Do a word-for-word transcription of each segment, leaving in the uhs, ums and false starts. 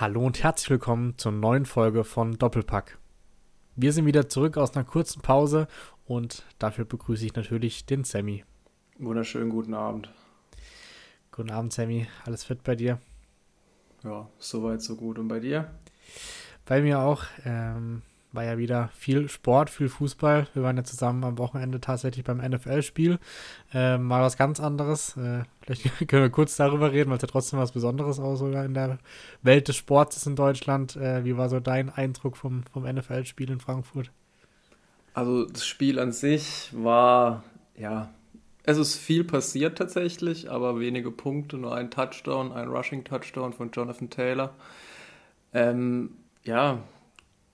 Hallo und herzlich willkommen zur neuen Folge von Doppelpack. Wir sind wieder zurück aus einer kurzen Pause und dafür begrüße ich natürlich den Sammy. Wunderschönen guten Abend. Guten Abend, Sammy. Alles fit bei dir? Ja, soweit, so gut. Und bei dir? Bei mir auch. Ähm, war ja wieder viel Sport, viel Fußball. Wir waren ja zusammen am Wochenende tatsächlich beim N F L-Spiel. Ähm, mal was ganz anderes. Äh, vielleicht können wir kurz darüber reden, weil es ja trotzdem was Besonderes auch sogar in der Welt des Sports ist in Deutschland. Äh, wie war so dein Eindruck vom, vom N F L-Spiel in Frankfurt? Also das Spiel an sich war, ja, es ist viel passiert tatsächlich, aber wenige Punkte, nur ein Touchdown, ein Rushing-Touchdown von Jonathan Taylor. Ähm, ja,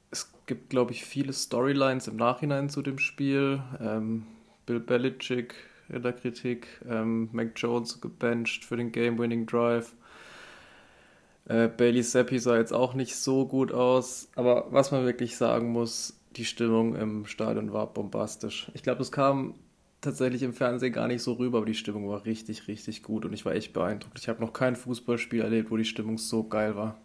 es gibt, glaube ich, viele Storylines im Nachhinein zu dem Spiel. Ähm, Bill Belichick in der Kritik, ähm, Mac Jones gebencht für den Game-Winning-Drive. Äh, Bailey Seppi sah jetzt auch nicht so gut aus, aber was man wirklich sagen muss, die Stimmung im Stadion war bombastisch. Ich glaube, es kam tatsächlich im Fernsehen gar nicht so rüber, aber die Stimmung war richtig, richtig gut und ich war echt beeindruckt. Ich habe noch kein Fußballspiel erlebt, wo die Stimmung so geil war.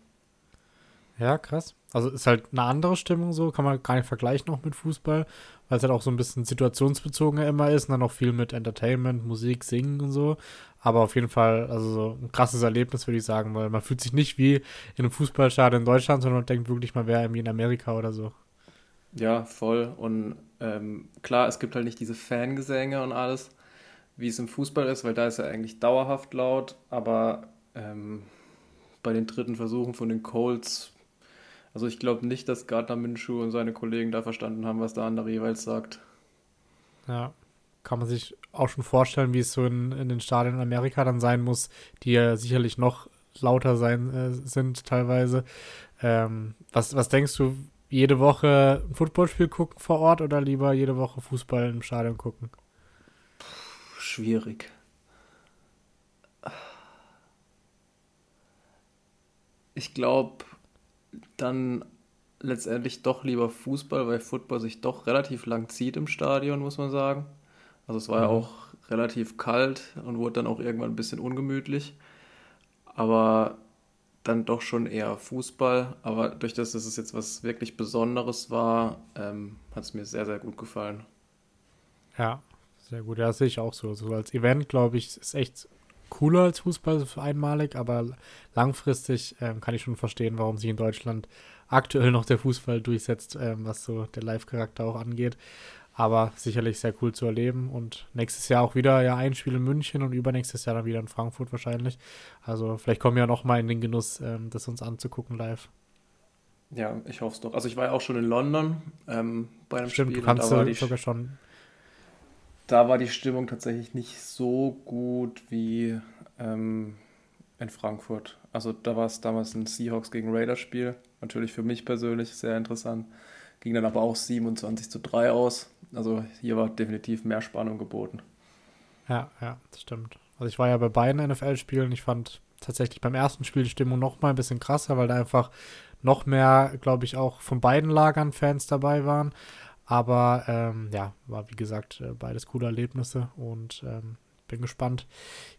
Ja, krass. Also ist halt eine andere Stimmung so, kann man gar nicht vergleichen auch mit Fußball, weil es halt auch so ein bisschen situationsbezogener immer ist und dann auch viel mit Entertainment, Musik, Singen und so. Aber auf jeden Fall, also so ein krasses Erlebnis, würde ich sagen, weil man fühlt sich nicht wie in einem Fußballstadion in Deutschland, sondern man denkt wirklich, man wäre irgendwie in Amerika oder so. Ja, voll. Und ähm, klar, es gibt halt nicht diese Fangesänge und alles, wie es im Fußball ist, weil da ist ja eigentlich dauerhaft laut, aber ähm, bei den dritten Versuchen von den Colts, also ich glaube nicht, dass Gardner Minshew und seine Kollegen da verstanden haben, was der andere jeweils sagt. Ja, kann man sich auch schon vorstellen, wie es so in, in den Stadien in Amerika dann sein muss, die ja sicherlich noch lauter sein äh, sind teilweise. Ähm, was, was denkst du, jede Woche ein Footballspiel gucken vor Ort oder lieber jede Woche Fußball im Stadion gucken? Puh, schwierig. Ich glaube, dann letztendlich doch lieber Fußball, weil Football sich doch relativ lang zieht im Stadion, muss man sagen. Also es war mhm. ja auch relativ kalt und wurde dann auch irgendwann ein bisschen ungemütlich. Aber dann doch schon eher Fußball, aber durch das, dass es jetzt was wirklich Besonderes war, ähm, hat es mir sehr, sehr gut gefallen. Ja, sehr gut, ja, das sehe ich auch so. So als Event, glaube ich, ist echt cooler als Fußball einmalig, aber langfristig ähm, kann ich schon verstehen, warum sich in Deutschland aktuell noch der Fußball durchsetzt, ähm, was so der Live-Charakter auch angeht. Aber sicherlich sehr cool zu erleben und nächstes Jahr auch wieder ja ein Spiel in München und übernächstes Jahr dann wieder in Frankfurt wahrscheinlich. Also vielleicht kommen wir ja nochmal in den Genuss, ähm, das uns anzugucken live. Ja, ich hoffe es doch. Also ich war ja auch schon in London ähm, bei einem Stimmt, Spiel. Stimmt, du kannst da die, sogar schon. Da war die Stimmung tatsächlich nicht so gut wie ähm, in Frankfurt. Also da war es damals ein Seahawks gegen Raiders Spiel. Natürlich für mich persönlich sehr interessant. Ging dann aber auch siebenundzwanzig zu drei aus. Also hier war definitiv mehr Spannung geboten. Ja, ja, das stimmt. Also ich war ja bei beiden N F L-Spielen. Ich fand tatsächlich beim ersten Spiel die Stimmung noch mal ein bisschen krasser, weil da einfach noch mehr, glaube ich, auch von beiden Lagern Fans dabei waren. Aber ähm, ja, war wie gesagt beides coole Erlebnisse und ähm, bin gespannt,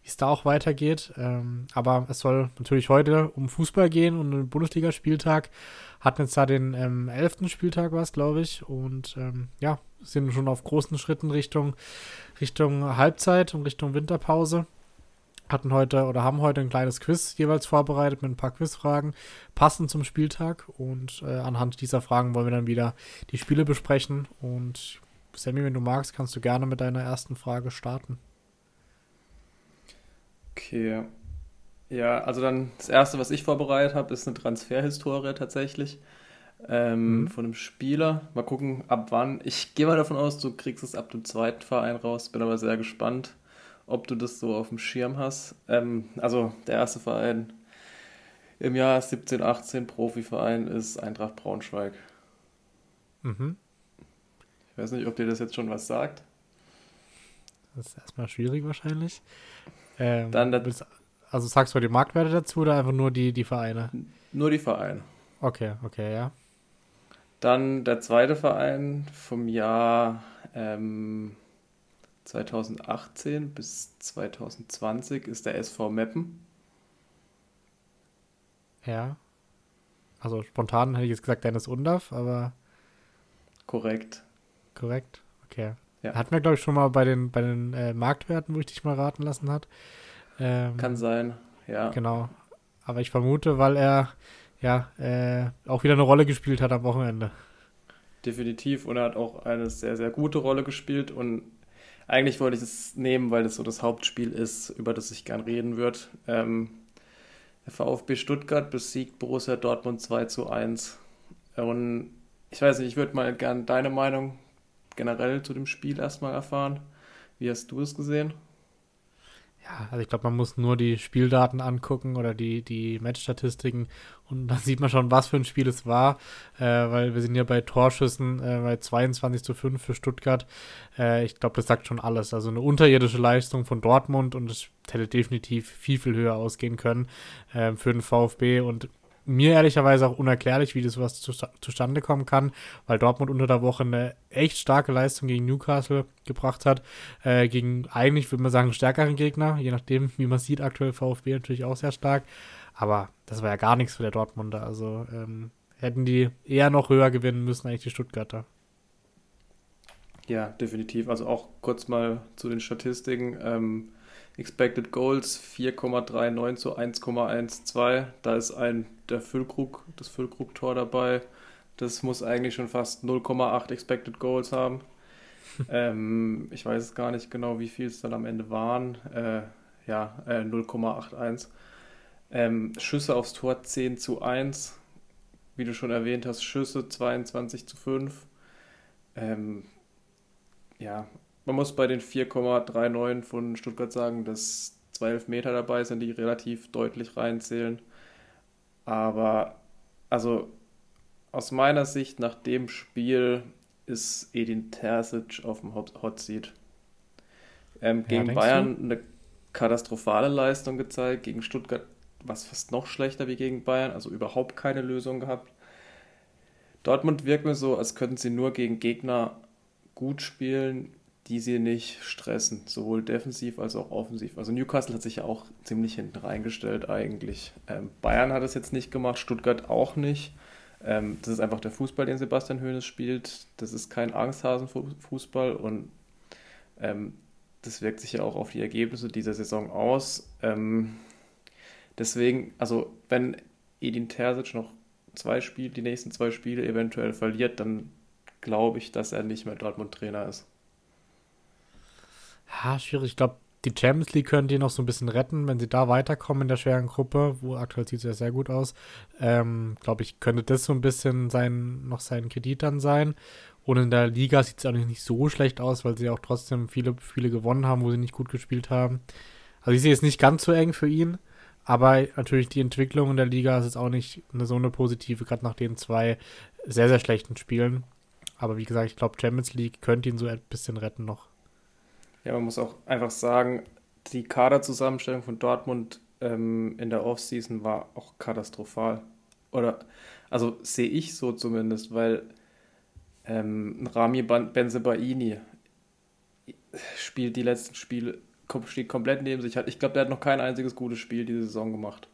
wie es da auch weitergeht. Ähm, aber es soll natürlich heute um Fußball gehen und den Bundesligaspieltag. Hatten jetzt da den ähm, elften Spieltag war es, glaube ich. Und ähm, ja, sind schon auf großen Schritten Richtung, Richtung Halbzeit und Richtung Winterpause. Hatten heute oder haben heute ein kleines Quiz jeweils vorbereitet mit ein paar Quizfragen, passend zum Spieltag. Und äh, anhand dieser Fragen wollen wir dann wieder die Spiele besprechen. Und Sammy, wenn du magst, kannst du gerne mit deiner ersten Frage starten. Okay, ja, also dann das Erste, was ich vorbereitet habe, ist eine Transferhistorie tatsächlich ähm, mhm. von einem Spieler. Mal gucken, ab wann. Ich gehe mal davon aus, du kriegst es ab dem zweiten Verein raus, bin aber sehr gespannt, ob du das so auf dem Schirm hast. Ähm, also der erste Verein im Jahr siebzehn achtzehn, Profiverein, ist Eintracht Braunschweig. Mhm. Ich weiß nicht, ob dir das jetzt schon was sagt. Das ist erstmal schwierig wahrscheinlich. Ähm, Dann der, also sagst du die Marktwerte dazu oder einfach nur die, die Vereine? Nur die Vereine. Okay, okay, ja. Dann der zweite Verein vom Jahr ähm, zweitausendachtzehn bis zweitausendzwanzig ist der S V Meppen. Ja. Also spontan hätte ich jetzt gesagt Dennis Undav, aber... Korrekt. Korrekt, okay. Ja. Hatten wir, glaube ich, schon mal bei den, bei den äh, Marktwerten, wo ich dich mal raten lassen hat. Ähm, Kann sein, ja. Genau. Aber ich vermute, weil er ja äh, auch wieder eine Rolle gespielt hat am Wochenende. Definitiv. Und er hat auch eine sehr, sehr gute Rolle gespielt. Und eigentlich wollte ich es nehmen, weil es so das Hauptspiel ist, über das ich gern reden würde. Ähm, der VfB Stuttgart besiegt Borussia Dortmund zwei zu eins. Und ich weiß nicht, ich würde mal gern deine Meinung generell zu dem Spiel erstmal erfahren. Wie hast du es gesehen? Ja, also ich glaube, man muss nur die Spieldaten angucken oder die, die Matchstatistiken und dann sieht man schon, was für ein Spiel es war, äh, weil wir sind ja bei Torschüssen äh, bei zweiundzwanzig zu fünf für Stuttgart. Äh, ich glaube, das sagt schon alles. Also eine unterirdische Leistung von Dortmund und es hätte definitiv viel, viel höher ausgehen können äh, für den VfB und mir ehrlicherweise auch unerklärlich, wie das was zu, zustande kommen kann, weil Dortmund unter der Woche eine echt starke Leistung gegen Newcastle gebracht hat, äh, gegen eigentlich, würde man sagen, stärkeren Gegner, je nachdem, wie man sieht, aktuell VfB natürlich auch sehr stark, aber das war ja gar nichts für der Dortmunder, also ähm, hätten die eher noch höher gewinnen müssen, eigentlich die Stuttgarter. Ja, definitiv, also auch kurz mal zu den Statistiken, ähm, Expected Goals vier Komma neununddreißig zu eins Komma zwölf. Da ist ein der Füllkrug, das Füllkrug-Tor dabei. Das muss eigentlich schon fast null Komma acht Expected Goals haben. ähm, ich weiß es gar nicht genau, wie viel es dann am Ende waren. Äh, ja, äh, null Komma einundachtzig. Ähm, Schüsse aufs Tor zehn zu eins. Wie du schon erwähnt hast, Schüsse zweiundzwanzig zu fünf. Ähm, ja, Man muss bei den vier Komma neununddreißig von Stuttgart sagen, dass zwei Elfmeter dabei sind, die relativ deutlich reinzählen. Aber also aus meiner Sicht nach dem Spiel ist Edin Terzic auf dem Hotseat. Ähm, gegen ja, Bayern du? Eine katastrophale Leistung gezeigt, gegen Stuttgart war es fast noch schlechter wie gegen Bayern, also überhaupt keine Lösung gehabt. Dortmund wirkt mir so, als könnten sie nur gegen Gegner gut spielen, die sie nicht stressen, sowohl defensiv als auch offensiv. Also Newcastle hat sich ja auch ziemlich hinten reingestellt eigentlich. Ähm, Bayern hat es jetzt nicht gemacht, Stuttgart auch nicht. Ähm, das ist einfach der Fußball, den Sebastian Hoeneß spielt. Das ist kein Angsthasenfußball und ähm, das wirkt sich ja auch auf die Ergebnisse dieser Saison aus. Ähm, deswegen, also wenn Edin Terzic noch zwei Spiele, die nächsten zwei Spiele eventuell verliert, dann glaube ich, dass er nicht mehr Dortmund-Trainer ist. Ja, schwierig. Ich glaube, die Champions League können die noch so ein bisschen retten, wenn sie da weiterkommen in der schweren Gruppe, wo aktuell sieht es ja sehr gut aus. Ähm, glaube ich, könnte das so ein bisschen sein, noch sein Kredit dann sein. Und in der Liga sieht es auch nicht so schlecht aus, weil sie auch trotzdem viele Spiele gewonnen haben, wo sie nicht gut gespielt haben. Also ich sehe es nicht ganz so eng für ihn, aber natürlich die Entwicklung in der Liga ist jetzt auch nicht eine, so eine positive, gerade nach den zwei sehr, sehr schlechten Spielen. Aber wie gesagt, ich glaube, Champions League könnte ihn so ein bisschen retten noch. Ja, man muss auch einfach sagen, die Kaderzusammenstellung von Dortmund ähm, in der Offseason war auch katastrophal. Oder, also sehe ich so zumindest, weil ähm, Rami Benzebaini spielt die letzten Spiele, steht komplett neben sich. Ich glaube, der hat noch kein einziges gutes Spiel diese Saison gemacht.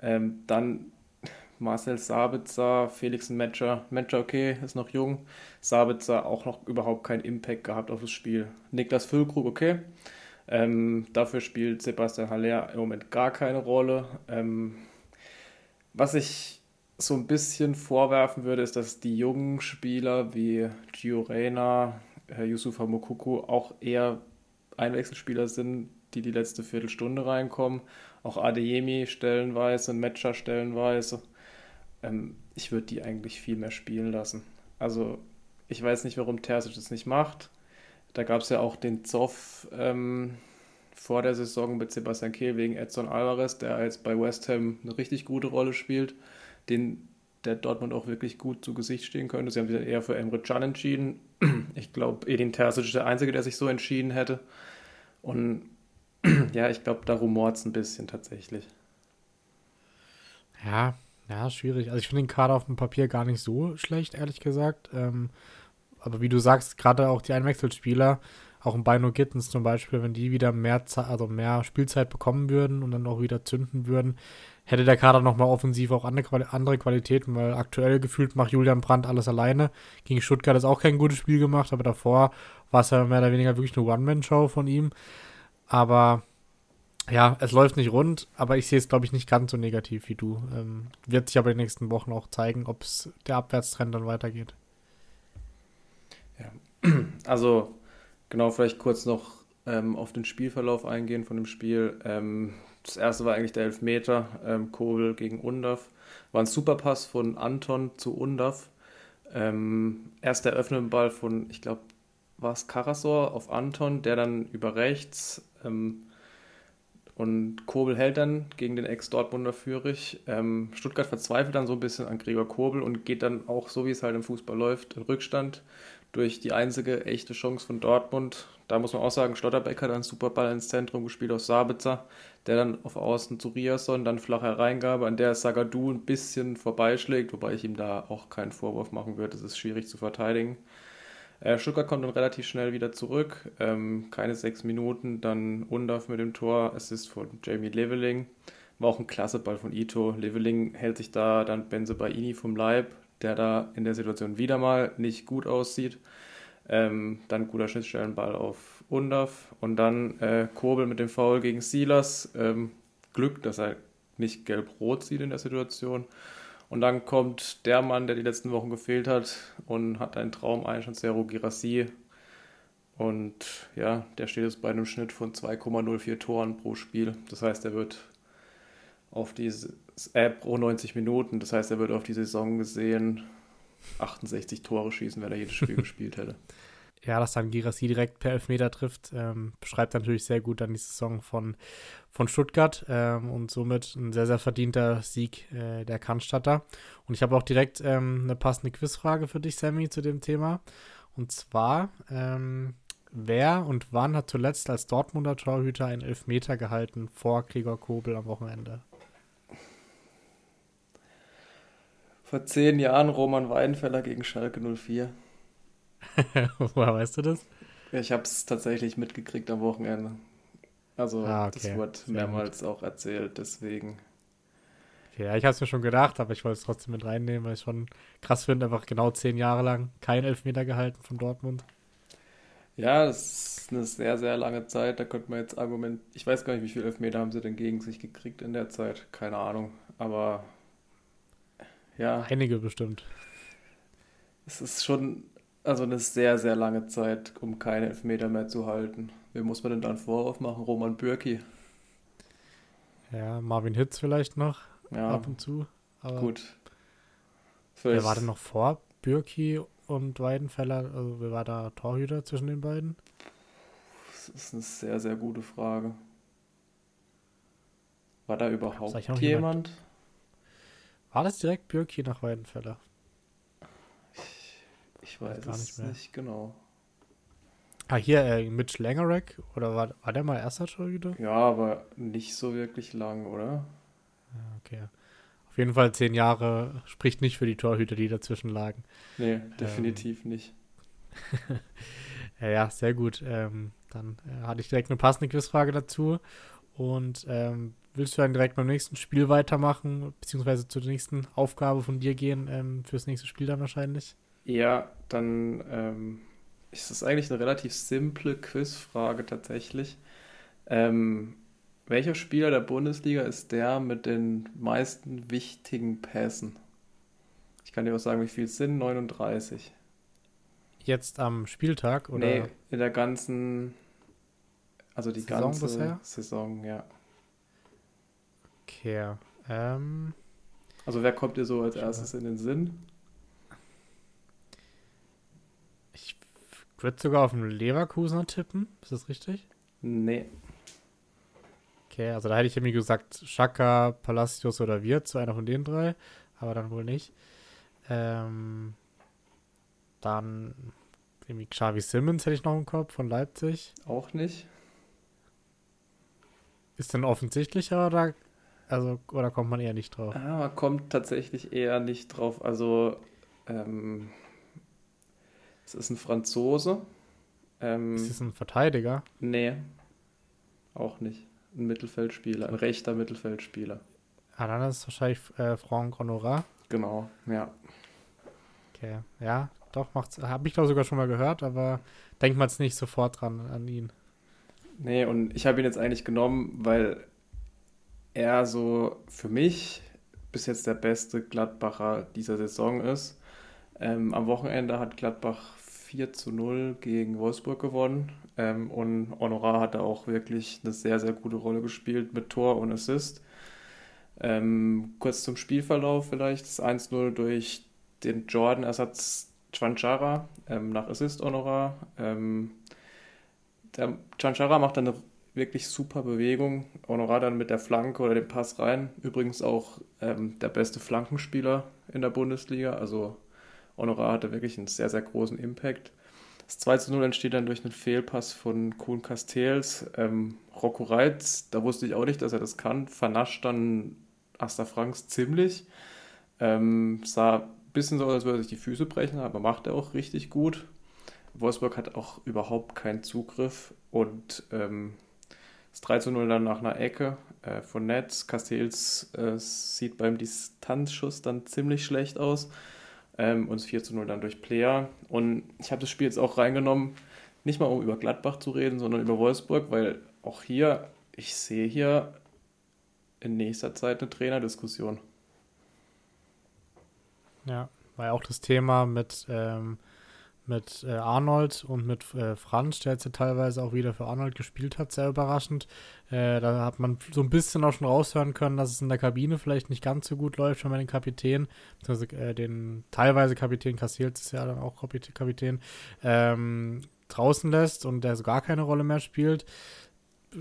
Ähm, dann Marcel Sabitzer, Felix Nmecha, Nmecha, okay, ist noch jung. Sabitzer auch noch überhaupt keinen Impact gehabt auf das Spiel. Niklas Füllkrug, okay. Ähm, dafür spielt Sebastian Haller im Moment gar keine Rolle. Ähm, was ich so ein bisschen vorwerfen würde, ist, dass die jungen Spieler wie Gio Reyna, Yusufa Moukoko auch eher Einwechselspieler sind, die die letzte Viertelstunde reinkommen. Auch Adeyemi stellenweise, Nmecha stellenweise. Ich würde die eigentlich viel mehr spielen lassen. Also ich weiß nicht, warum Terzic das nicht macht. Da gab es ja auch den Zoff ähm, vor der Saison mit Sebastian Kehl wegen Edson Alvarez, der jetzt bei West Ham eine richtig gute Rolle spielt, den der Dortmund auch wirklich gut zu Gesicht stehen könnte. Sie haben sich dann eher für Emre Can entschieden. Ich glaube, Edin Terzic ist der Einzige, der sich so entschieden hätte. Und ja, ich glaube, da rumort es ein bisschen tatsächlich. Ja, Ja, schwierig. Also ich finde den Kader auf dem Papier gar nicht so schlecht, ehrlich gesagt. Ähm, aber wie du sagst, gerade auch die Einwechselspieler, auch ein Bino Gittins zum Beispiel, wenn die wieder mehr, Ze- also mehr Spielzeit bekommen würden und dann auch wieder zünden würden, hätte der Kader nochmal offensiv auch andere Qualitäten, weil aktuell gefühlt macht Julian Brandt alles alleine. Gegen Stuttgart ist auch kein gutes Spiel gemacht, aber davor war es ja mehr oder weniger wirklich eine One-Man-Show von ihm. Aber ja, es läuft nicht rund, aber ich sehe es, glaube ich, nicht ganz so negativ wie du. Ähm, wird sich aber in den nächsten Wochen auch zeigen, ob es der Abwärtstrend dann weitergeht. Ja, also genau, vielleicht kurz noch ähm, auf den Spielverlauf eingehen von dem Spiel. Ähm, das erste war eigentlich der Elfmeter, ähm, Kobel gegen Undav. War ein Superpass von Anton zu Undav. Ähm, erst der öffnende Ball von, ich glaube, war es Karasor auf Anton, der dann über rechts... Ähm, Und Kobel hält dann gegen den Ex-Dortmunder Führig. Ähm, Stuttgart verzweifelt dann so ein bisschen an Gregor Kobel und geht dann auch, so wie es halt im Fußball läuft, in Rückstand durch die einzige echte Chance von Dortmund. Da muss man auch sagen, Schlotterbeck hat einen super Ball ins Zentrum gespielt aus Sabitzer, der dann auf Außen zu Riasson, dann flache Hereingabe, an der Sagadu ein bisschen vorbeischlägt, wobei ich ihm da auch keinen Vorwurf machen würde, es ist schwierig zu verteidigen. Stuttgart kommt dann relativ schnell wieder zurück, ähm, keine sechs Minuten, dann Undav mit dem Tor, Assist von Jamie Leveling, war auch ein klasse Ball von Ito, Leveling hält sich da dann Benzebaini vom Leib, der da in der Situation wieder mal nicht gut aussieht, ähm, dann guter Schnittstellenball auf Undav und dann äh, Kobel mit dem Foul gegen Silas, ähm, Glück, dass er nicht gelb-rot sieht in der Situation. Und dann kommt der Mann, der die letzten Wochen gefehlt hat und hat einen Traum ein, Serhou Girassi. Und ja, der steht jetzt bei einem Schnitt von zwei Komma null vier Toren pro Spiel. Das heißt, er wird auf diese äh, pro neunzig Minuten, das heißt, er wird auf die Saison gesehen achtundsechzig Tore schießen, wenn er jedes Spiel gespielt hätte. Ja, dass dann Girassi direkt per Elfmeter trifft, ähm, beschreibt natürlich sehr gut dann die Saison von, von Stuttgart ähm, und somit ein sehr, sehr verdienter Sieg äh, der Cannstatter. Und ich habe auch direkt ähm, eine passende Quizfrage für dich, Sammy, zu dem Thema. Und zwar, ähm, wer und wann hat zuletzt als Dortmunder Torhüter einen Elfmeter gehalten vor Gregor Kobel am Wochenende? Vor zehn Jahren Roman Weidenfeller gegen Schalke null vier. Woher weißt du das? Ich habe es tatsächlich mitgekriegt am Wochenende. Also ah, okay. Das wurde mehrmals auch erzählt, deswegen. Okay, ja, ich habe es mir schon gedacht, aber ich wollte es trotzdem mit reinnehmen, weil ich schon krass finde, einfach genau zehn Jahre lang keinen Elfmeter gehalten von Dortmund. Ja, das ist eine sehr, sehr lange Zeit. Da könnte man jetzt argumentieren. Ich weiß gar nicht, wie viele Elfmeter haben sie denn gegen sich gekriegt in der Zeit. Keine Ahnung, aber ja. Einige bestimmt. Es ist schon... Also eine sehr, sehr lange Zeit, um keine Elfmeter mehr zu halten. Wem muss man denn da einen Vorwurf machen? Roman Bürki? Ja, Marvin Hitz vielleicht noch, ja, ab und zu. Aber gut. Vielleicht. Wer war denn noch vor Bürki und Weidenfeller? Also wer war da Torhüter zwischen den beiden? Das ist eine sehr, sehr gute Frage. War da überhaupt jemand? jemand? War das direkt Bürki nach Weidenfeller? Ich weiß gar nicht mehr. Nicht genau. Ah, hier, äh, Mitch Langerack, oder war, war der mal erster Torhüter? Ja, aber nicht so wirklich lang, oder? Ja, okay. Auf jeden Fall zehn Jahre spricht nicht für die Torhüter, die dazwischen lagen. Nee, definitiv ähm, nicht. ja, ja, sehr gut. Ähm, dann äh, hatte ich direkt eine passende Quizfrage dazu. Und ähm, willst du dann direkt beim nächsten Spiel weitermachen, beziehungsweise zur nächsten Aufgabe von dir gehen, ähm, fürs nächste Spiel dann wahrscheinlich? Ja, dann ähm, ist das eigentlich eine relativ simple Quizfrage tatsächlich. Ähm, welcher Spieler der Bundesliga ist der mit den meisten wichtigen Pässen? Ich kann dir auch sagen, wie viel es sind, neununddreißig. Jetzt am Spieltag? Oder? Nee, in der ganzen, also die Saison ganze bisher? Saison, ja. Okay, ähm... Also wer kommt dir so als erstes in den Sinn? Ich würde sogar auf einen Leverkusener tippen. Ist das richtig? Nee. Okay, also da hätte ich irgendwie gesagt, Xhaka, Palacios oder Wirtz, so einer von den drei, aber dann wohl nicht. Ähm, dann irgendwie Xavi Simmons hätte ich noch im Kopf von Leipzig. Auch nicht. Ist denn offensichtlicher oder, also, oder kommt man eher nicht drauf? Ah, man kommt tatsächlich eher nicht drauf. Also, ähm... Es ist ein Franzose. Ähm, ist es ein Verteidiger? Nee, auch nicht. Ein Mittelfeldspieler, ein rechter Mittelfeldspieler. Ah, dann ist es wahrscheinlich äh, Franck Honorat. Genau, ja. Okay, ja, doch, macht's. Habe ich glaube sogar schon mal gehört, aber denkt man es nicht sofort dran an ihn. Nee, und ich habe ihn jetzt eigentlich genommen, weil er so für mich bis jetzt der beste Gladbacher dieser Saison ist. Ähm, am Wochenende hat Gladbach vier zu null gegen Wolfsburg gewonnen ähm, und Honorat hat da auch wirklich eine sehr, sehr gute Rolle gespielt mit Tor und Assist. Ähm, kurz zum Spielverlauf vielleicht, das eins null durch den Jordan-Ersatz Chanchara ähm, nach Assist Honorat. Ähm, der Chanchara macht dann eine wirklich super Bewegung, Honorat dann mit der Flanke oder dem Pass rein. Übrigens auch ähm, der beste Flankenspieler in der Bundesliga, also Honorat hatte wirklich einen sehr, sehr großen Impact. Das zwei zu null entsteht dann durch einen Fehlpass von Koen Casteels. Ähm, Rocco Reitz, da wusste ich auch nicht, dass er das kann, vernascht dann Asta Franks ziemlich. Ähm, sah ein bisschen so aus, als würde er sich die Füße brechen, aber macht er auch richtig gut. Wolfsburg hat auch überhaupt keinen Zugriff und ähm, das drei zu null dann nach einer Ecke äh, von Netz. Casteels äh, sieht beim Distanzschuss dann ziemlich schlecht aus. Ähm, und vier zu null dann durch Player. Und ich habe das Spiel jetzt auch reingenommen, nicht mal um über Gladbach zu reden, sondern über Wolfsburg, weil auch hier, ich sehe hier in nächster Zeit eine Trainerdiskussion. Ja, war ja auch das Thema mit, ähm, mit äh, Arnold und mit äh, Franz, der jetzt ja teilweise auch wieder für Arnold gespielt hat, sehr überraschend. Äh, da hat man so ein bisschen auch schon raushören können, dass es in der Kabine vielleicht nicht ganz so gut läuft, schon bei den Kapitänen, beziehungsweise äh, den teilweise Kapitän Casteels ist ja dann auch Kapitän, ähm, draußen lässt und der so gar keine Rolle mehr spielt.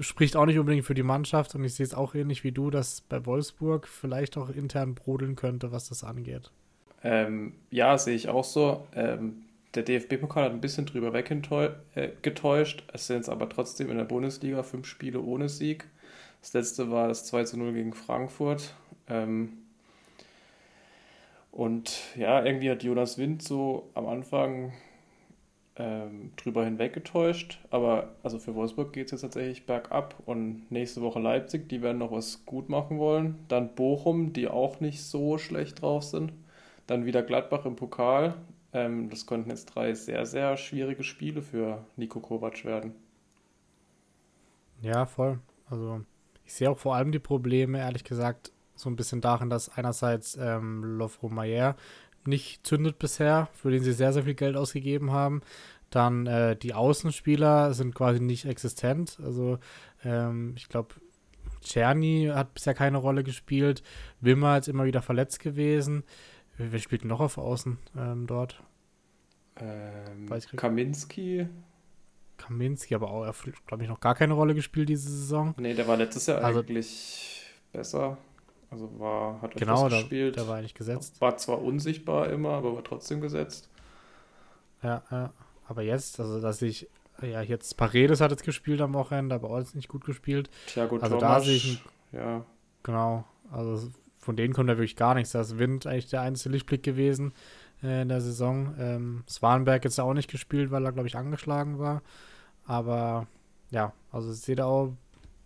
Spricht auch nicht unbedingt für die Mannschaft und ich sehe es auch ähnlich wie du, dass bei Wolfsburg vielleicht auch intern brodeln könnte, was das angeht. Ähm, ja, sehe ich auch so. Ähm, der D F B-Pokal hat ein bisschen drüber weggetäuscht. Es sind jetzt aber trotzdem in der Bundesliga fünf Spiele ohne Sieg. Das letzte war das zwei zu null gegen Frankfurt. Ähm Und ja, irgendwie hat Jonas Wind so am Anfang ähm, drüber hinweggetäuscht. Aber also für Wolfsburg geht es jetzt tatsächlich bergab. Und nächste Woche Leipzig, die werden noch was gut machen wollen. Dann Bochum, die auch nicht so schlecht drauf sind. Dann wieder Gladbach im Pokal. Das konnten jetzt drei sehr, sehr schwierige Spiele für Niko Kovac werden. Ja, voll. Also ich sehe auch vor allem die Probleme, ehrlich gesagt, so ein bisschen darin, dass einerseits ähm, Lovro-Meyer nicht zündet bisher, für den sie sehr, sehr viel Geld ausgegeben haben. Dann äh, die Außenspieler sind quasi nicht existent. Also ähm, ich glaube, Czerny hat bisher keine Rolle gespielt. Wimmer ist immer wieder verletzt gewesen. Wer spielt noch auf Außen ähm, dort? Ähm, Kaminski. Kaminski, aber auch, er hat, glaube ich, noch gar keine Rolle gespielt diese Saison. Nee, der war letztes Jahr also, eigentlich besser. Also war, hat genau, etwas gespielt. Genau, der war eigentlich gesetzt. War zwar unsichtbar immer, aber war trotzdem gesetzt. Ja, ja. Aber jetzt, also dass ich, ja, jetzt Paredes hat jetzt gespielt am Wochenende, aber auch jetzt nicht gut gespielt. Thiago also Thomas, da sehe ich, ja. Genau, also von denen kommt da wirklich gar nichts. Da ist Wind eigentlich der einzige Lichtblick gewesen äh, in der Saison. Ähm, Swanberg jetzt auch nicht gespielt, weil er, glaube ich, angeschlagen war. Aber ja, also ich sehe da auch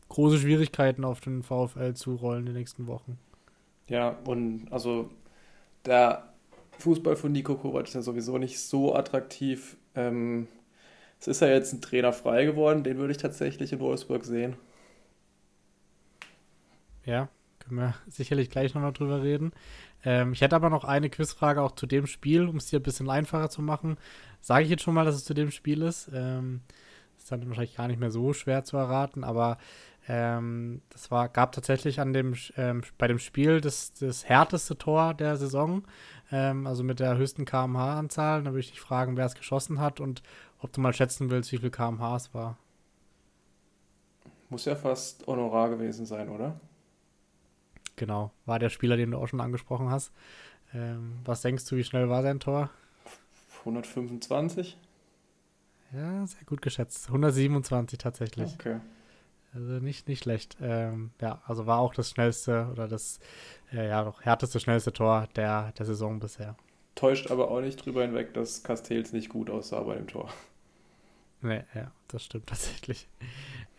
große Schwierigkeiten auf den VfL zu rollen in den nächsten Wochen. Ja, und also der Fußball von Niko Kovac ist ja sowieso nicht so attraktiv. Ähm, es ist ja jetzt ein Trainer frei geworden, den würde ich tatsächlich in Wolfsburg sehen. Ja. Können wir sicherlich gleich nochmal drüber reden. Ähm, ich hätte aber noch eine Quizfrage auch zu dem Spiel, um es dir ein bisschen einfacher zu machen. Sage ich jetzt schon mal, dass es zu dem Spiel ist. Ähm, ist dann wahrscheinlich gar nicht mehr so schwer zu erraten, aber ähm, das war, gab tatsächlich an dem, ähm, bei dem Spiel das, das härteste Tor der Saison, ähm, also mit der höchsten K M H-Anzahl. Da würde ich dich fragen, wer es geschossen hat und ob du mal schätzen willst, wie viel K M H es war. Muss ja fast Honorat gewesen sein, oder? Genau, war der Spieler, den du auch schon angesprochen hast. Ähm, was denkst du, wie schnell war sein Tor? hundertfünfundzwanzig? Ja, sehr gut geschätzt. hundertsiebenundzwanzig tatsächlich. Okay. Also nicht, nicht schlecht. Ähm, ja, also war auch das schnellste oder das äh, ja doch härteste, schnellste Tor der, der Saison bisher. Täuscht aber auch nicht drüber hinweg, dass Casteels nicht gut aussah bei dem Tor. Nee, ja, das stimmt tatsächlich.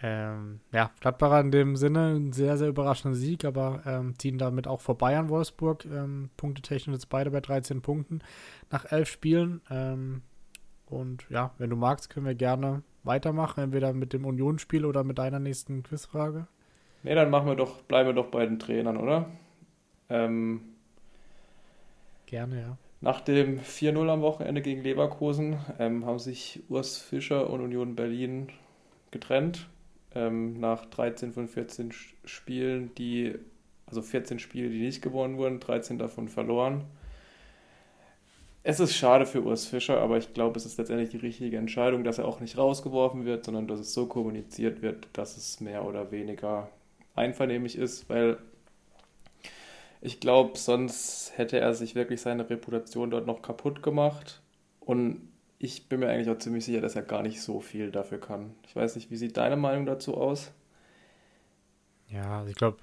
Ähm, ja, Gladbacher in dem Sinne ein sehr, sehr überraschender Sieg, aber ähm, ziehen damit auch vorbei an Wolfsburg. Ähm, punktetechnisch jetzt beide bei dreizehn Punkten nach elf Spielen. Ähm, und ja, wenn du magst, können wir gerne weitermachen, entweder mit dem Union-Spiel oder mit deiner nächsten Quizfrage. Nee, dann machen wir doch, bleiben wir doch bei den Trainern, oder? Ähm, gerne, ja. Nach dem vier null am Wochenende gegen Leverkusen ähm, haben sich Urs Fischer und Union Berlin getrennt. Ähm, nach dreizehn von vierzehn Spielen, die, also vierzehn Spiele, die nicht gewonnen wurden, dreizehn davon verloren. Es ist schade für Urs Fischer, aber ich glaube, es ist letztendlich die richtige Entscheidung, dass er auch nicht rausgeworfen wird, sondern dass es so kommuniziert wird, dass es mehr oder weniger einvernehmlich ist, weil ich glaube, sonst hätte er sich wirklich seine Reputation dort noch kaputt gemacht. Und ich bin mir eigentlich auch ziemlich sicher, dass er gar nicht so viel dafür kann. Ich weiß nicht, wie sieht deine Meinung dazu aus? Ja, also ich glaube,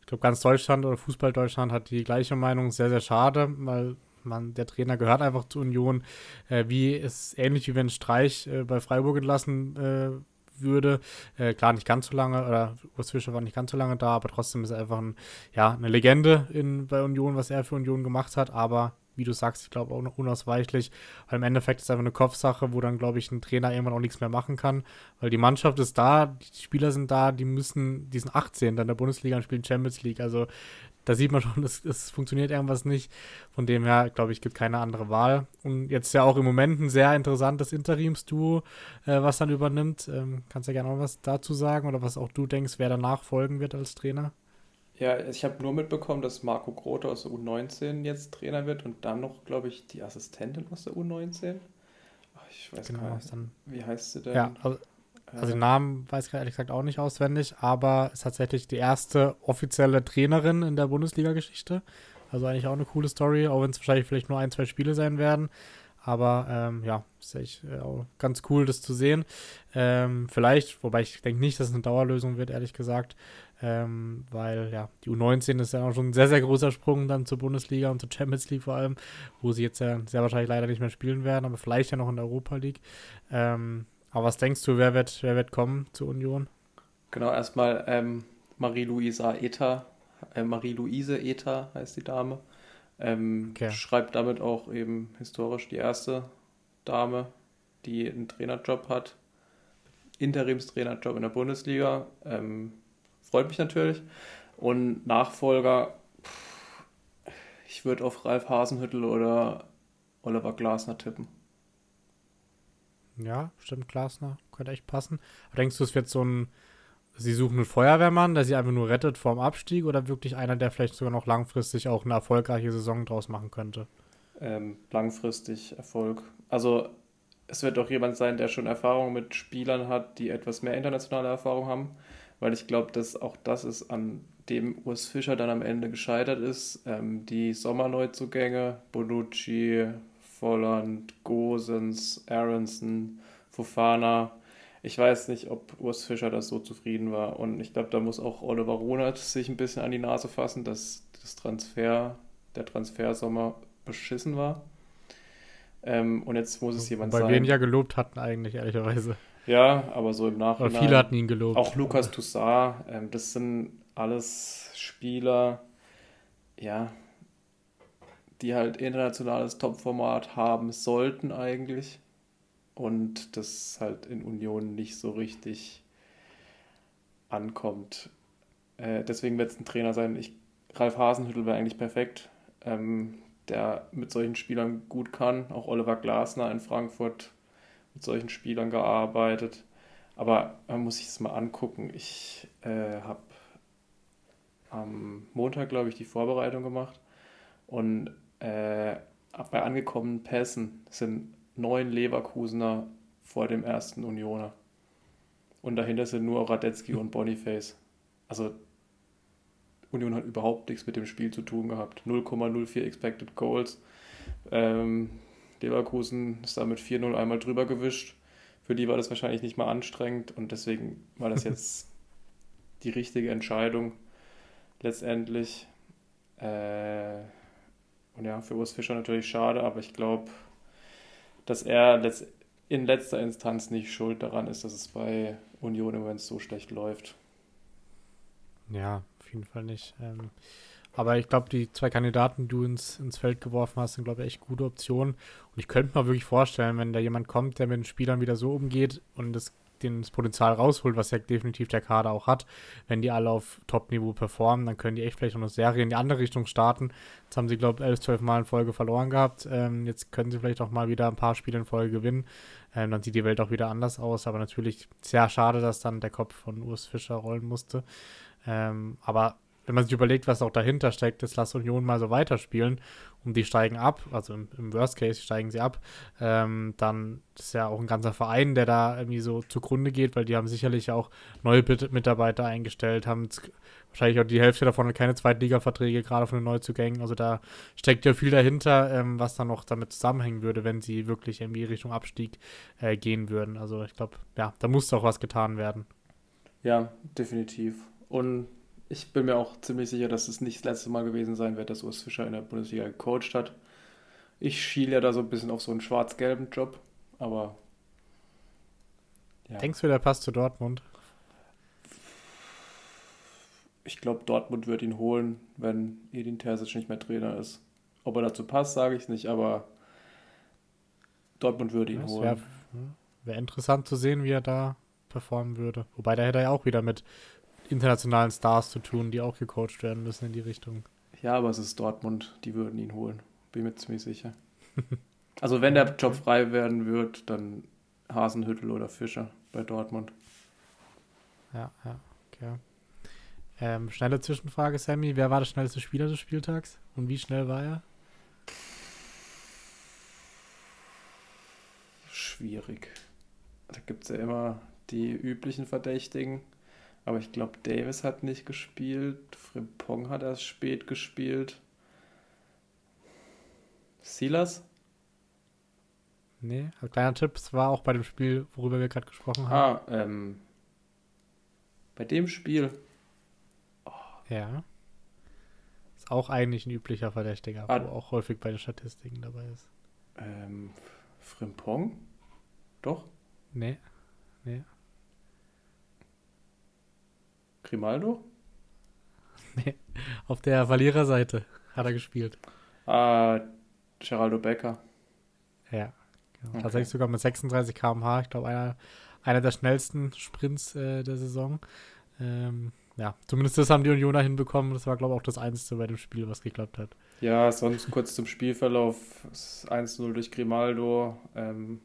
ich glaube, ganz Deutschland oder Fußball-Deutschland hat die gleiche Meinung. Sehr, sehr schade, weil man, der Trainer gehört einfach zur Union. Äh, wie ist ähnlich wie wenn Streich äh, bei Freiburg entlassen äh, würde. Äh, klar, nicht ganz so lange, oder Urs Fischer war nicht ganz so lange da, aber trotzdem ist er einfach ein, ja, eine Legende in, bei Union, was er für Union gemacht hat, aber wie du sagst, ich glaube auch noch unausweichlich, weil im Endeffekt ist es einfach eine Kopfsache, wo dann, glaube ich, ein Trainer irgendwann auch nichts mehr machen kann, weil die Mannschaft ist da, die Spieler sind da, die müssen, die sind achtzehn, dann in der Bundesliga und spielen Champions League, also da sieht man schon, es, es funktioniert irgendwas nicht. Von dem her, glaube ich, gibt keine andere Wahl. Und jetzt ja auch im Moment ein sehr interessantes Interimsduo, äh, was dann übernimmt. Ähm, kannst du ja gerne noch was dazu sagen oder was auch du denkst, wer danach folgen wird als Trainer? Ja, ich habe nur mitbekommen, dass Marco Grote aus der U neunzehn jetzt Trainer wird und dann noch, glaube ich, die Assistentin aus der U neunzehn. Ach, ich weiß genau, gar nicht, dann, wie heißt sie denn? Ja, also, Also den Namen weiß ich ehrlich gesagt auch nicht auswendig, aber ist tatsächlich die erste offizielle Trainerin in der Bundesliga-Geschichte. Also eigentlich auch eine coole Story, auch wenn es wahrscheinlich vielleicht nur ein, zwei Spiele sein werden. Aber ähm, ja, ist echt äh, auch ganz cool, das zu sehen. Ähm, vielleicht, wobei ich denke nicht, dass es eine Dauerlösung wird, ehrlich gesagt. Ähm, weil ja, die U neunzehn ist ja auch schon ein sehr, sehr großer Sprung dann zur Bundesliga und zur Champions League vor allem, wo sie jetzt ja sehr wahrscheinlich leider nicht mehr spielen werden, aber vielleicht ja noch in der Europa League. Ähm, Aber was denkst du, wer wird, wer wird kommen zur Union? Genau, erstmal ähm, Marie-Louise Eta, äh, Marie-Louise Eta heißt die Dame. Ähm, okay. Schreibt damit auch eben historisch die erste Dame, die einen Trainerjob hat. Interimstrainerjob in der Bundesliga. Ähm, freut mich natürlich. Und Nachfolger, pff, ich würde auf Ralf Hasenhüttl oder Oliver Glasner tippen. Ja, stimmt, Glasner, könnte echt passen. Aber denkst du, es wird so ein, sie suchen einen Feuerwehrmann, der sie einfach nur rettet vorm Abstieg oder wirklich einer, der vielleicht sogar noch langfristig auch eine erfolgreiche Saison draus machen könnte? Ähm, langfristig Erfolg. Also es wird doch jemand sein, der schon Erfahrung mit Spielern hat, die etwas mehr internationale Erfahrung haben, weil ich glaube, dass auch das ist, an dem Urs Fischer dann am Ende gescheitert ist. Ähm, die Sommerneuzugänge, Bonucci, Volland, Gosens, Aronson, Fofana. Ich weiß nicht, ob Urs Fischer das so zufrieden war. Und ich glaube, da muss auch Oliver Runert sich ein bisschen an die Nase fassen, dass das Transfer, der Transfersommer beschissen war. Ähm, und jetzt muss es jemand sein. Bei wem ja gelobt hatten eigentlich, ehrlicherweise. Ja, aber so im Nachhinein. Aber viele hatten ihn gelobt. Auch Lukas Toussaint. Ähm, das sind alles Spieler, ja, die halt internationales Topformat haben sollten eigentlich und das halt in Union nicht so richtig ankommt. Äh, deswegen wird es ein Trainer sein. Ich, Ralf Hasenhüttl wäre eigentlich perfekt, ähm, der mit solchen Spielern gut kann. Auch Oliver Glasner in Frankfurt mit solchen Spielern gearbeitet. Aber man muss sich das mal angucken. Ich äh, habe am Montag, glaube ich, die Vorbereitung gemacht und äh, bei angekommenen Pässen sind neun Leverkusener vor dem ersten Unioner. Und dahinter sind nur Radetzky und Boniface. Also Union hat überhaupt nichts mit dem Spiel zu tun gehabt. null Komma null vier Expected Goals. Ähm, Leverkusen ist damit vier null einmal drüber gewischt. Für die war das wahrscheinlich nicht mal anstrengend. Und deswegen war das jetzt die richtige Entscheidung. Letztendlich. Äh, Und ja, für Urs Fischer natürlich schade, aber ich glaube, dass er letzt- in letzter Instanz nicht schuld daran ist, dass es bei Union im Moment so schlecht läuft. Ja, auf jeden Fall nicht. Ähm, aber ich glaube, die zwei Kandidaten, die du ins, ins Feld geworfen hast, sind, glaube ich, echt gute Optionen. Und ich könnte mir wirklich vorstellen, wenn da jemand kommt, der mit den Spielern wieder so umgeht und das, den, das Potenzial rausholt, was ja definitiv der Kader auch hat, wenn die alle auf Top-Niveau performen, dann können die echt vielleicht auch eine Serie in die andere Richtung starten. Jetzt haben sie, glaube ich, elf, zwölf Mal in Folge verloren gehabt. Ähm, jetzt können sie vielleicht auch mal wieder ein paar Spiele in Folge gewinnen. Ähm, dann sieht die Welt auch wieder anders aus. Aber natürlich sehr schade, dass dann der Kopf von Urs Fischer rollen musste. Ähm, aber wenn man sich überlegt, was auch dahinter steckt, ist, lass Union mal so weiterspielen und die steigen ab, also im, im Worst Case steigen sie ab, ähm, dann ist ja auch ein ganzer Verein, der da irgendwie so zugrunde geht, weil die haben sicherlich auch neue Mitarbeiter eingestellt, haben wahrscheinlich auch die Hälfte davon keine Zweitliga-Verträge, gerade von den Neuzugängen, also da steckt ja viel dahinter, ähm, was dann noch damit zusammenhängen würde, wenn sie wirklich irgendwie Richtung Abstieg äh, gehen würden. Also ich glaube, ja, da muss auch was getan werden. Ja, definitiv. Und ich bin mir auch ziemlich sicher, dass es nicht das letzte Mal gewesen sein wird, dass Urs Fischer in der Bundesliga gecoacht hat. Ich schiele ja da so ein bisschen auf so einen schwarz-gelben Job, aber ja. Denkst du, der passt zu Dortmund? Ich glaube, Dortmund wird ihn holen, wenn Edin Terzic nicht mehr Trainer ist. Ob er dazu passt, sage ich nicht, aber Dortmund würde ihn das holen. Wäre wär interessant zu sehen, wie er da performen würde. Wobei, da hätte er ja auch wieder mit internationalen Stars zu tun, die auch gecoacht werden müssen in die Richtung. Ja, aber es ist Dortmund, die würden ihn holen. Bin mir ziemlich sicher. Also wenn der Job frei werden wird, dann Hasenhüttl oder Fischer bei Dortmund. Ja, ja, okay. Ähm, schnelle Zwischenfrage, Sammy. Wer war der schnellste Spieler des Spieltags? Und wie schnell war er? Schwierig. Da gibt es ja immer die üblichen Verdächtigen. Aber ich glaube, Davis hat nicht gespielt. Frimpong hat erst spät gespielt. Silas? Nee, ein kleiner Tipp, es war auch bei dem Spiel, worüber wir gerade gesprochen haben. Ah, ähm, bei dem Spiel? Oh. Ja. Ist auch eigentlich ein üblicher Verdächtiger, ah, wo auch häufig bei den Statistiken dabei ist. Ähm, Frimpong? Doch? Nee, nee. Grimaldo? Nee, auf der Verliererseite hat er gespielt. Ah, Geraldo Becker. Ja, genau. Okay. Tatsächlich sogar mit sechsunddreißig Kilometer pro Stunde. Ich glaube, einer, einer der schnellsten Sprints äh, der Saison. Ähm, ja, zumindest das haben die Unioner hinbekommen. Das war, glaube ich, auch das Einzige bei dem Spiel, was geklappt hat. Ja, sonst kurz zum Spielverlauf. eins zu null durch Grimaldo. Ähm,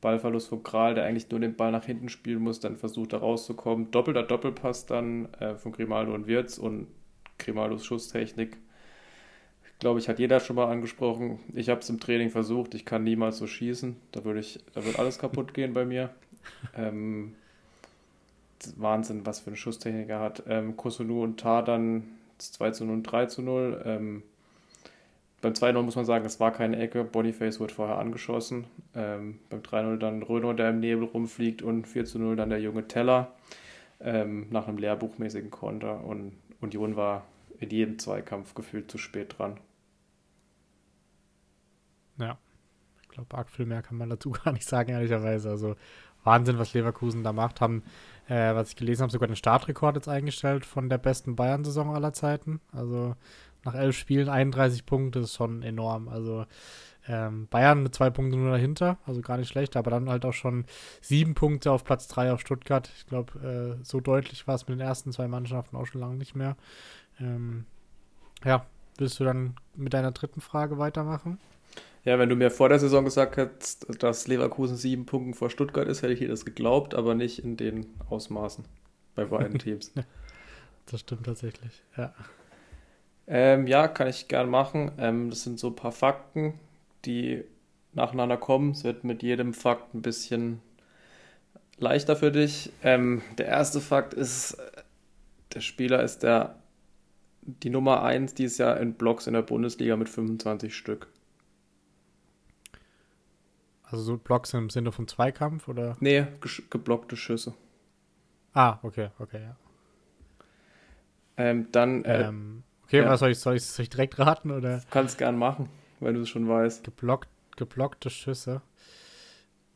Ballverlust von Kral, der eigentlich nur den Ball nach hinten spielen muss, dann versucht da rauszukommen. Doppelter Doppelpass dann äh, von Grimaldo und Wirtz und Grimaldos Schusstechnik. Glaube ich, hat jeder schon mal angesprochen. Ich habe es im Training versucht, ich kann niemals so schießen. Da würde ich, da wird alles kaputt gehen bei mir. Ähm, Wahnsinn, was für eine Schusstechnik er hat. Ähm, Kosunu und Tar dann zwei zu null und drei zu null. Ähm, Beim zwei null muss man sagen, es war keine Ecke. Boniface wurde vorher angeschossen. Ähm, beim drei null dann Röno, der im Nebel rumfliegt. Und vier zu null dann der junge Teller ähm, nach einem lehrbuchmäßigen Konter. Und Union war in jedem Zweikampf gefühlt zu spät dran. Ja, ich glaube, arg viel mehr kann man dazu gar nicht sagen, ehrlicherweise. Also Wahnsinn, was Leverkusen da macht. Haben, äh, was ich gelesen habe, sogar den Startrekord jetzt eingestellt von der besten Bayern-Saison aller Zeiten. Also nach elf Spielen einunddreißig Punkte, ist schon enorm. Also ähm, Bayern mit zwei Punkten nur dahinter, also gar nicht schlecht, aber dann halt auch schon sieben Punkte auf Platz drei auf Stuttgart. Ich glaube, äh, so deutlich war es mit den ersten zwei Mannschaften auch schon lange nicht mehr. Ähm, ja, willst du dann mit deiner dritten Frage weitermachen? Ja, wenn du mir vor der Saison gesagt hättest, dass Leverkusen sieben Punkten vor Stuttgart ist, hätte ich dir das geglaubt, aber nicht in den Ausmaßen bei beiden Teams. Das stimmt tatsächlich, ja. Ähm, ja, kann ich gern machen. Ähm, das sind so ein paar Fakten, die nacheinander kommen. Es wird mit jedem Fakt ein bisschen leichter für dich. Ähm, der erste Fakt ist, der Spieler ist der die Nummer eins dieses Jahr in Blocks in der Bundesliga mit fünfundzwanzig Stück. Also so Blocks im Sinne von Zweikampf, oder? Nee, ge- geblockte Schüsse. Ah, okay, okay, ja. Ähm, dann... Äh, ähm. Okay, ja. Was soll ich, soll ich, soll ich direkt raten, oder? Kannst gern machen, wenn du es schon weißt. Geblockt, geblockte Schüsse.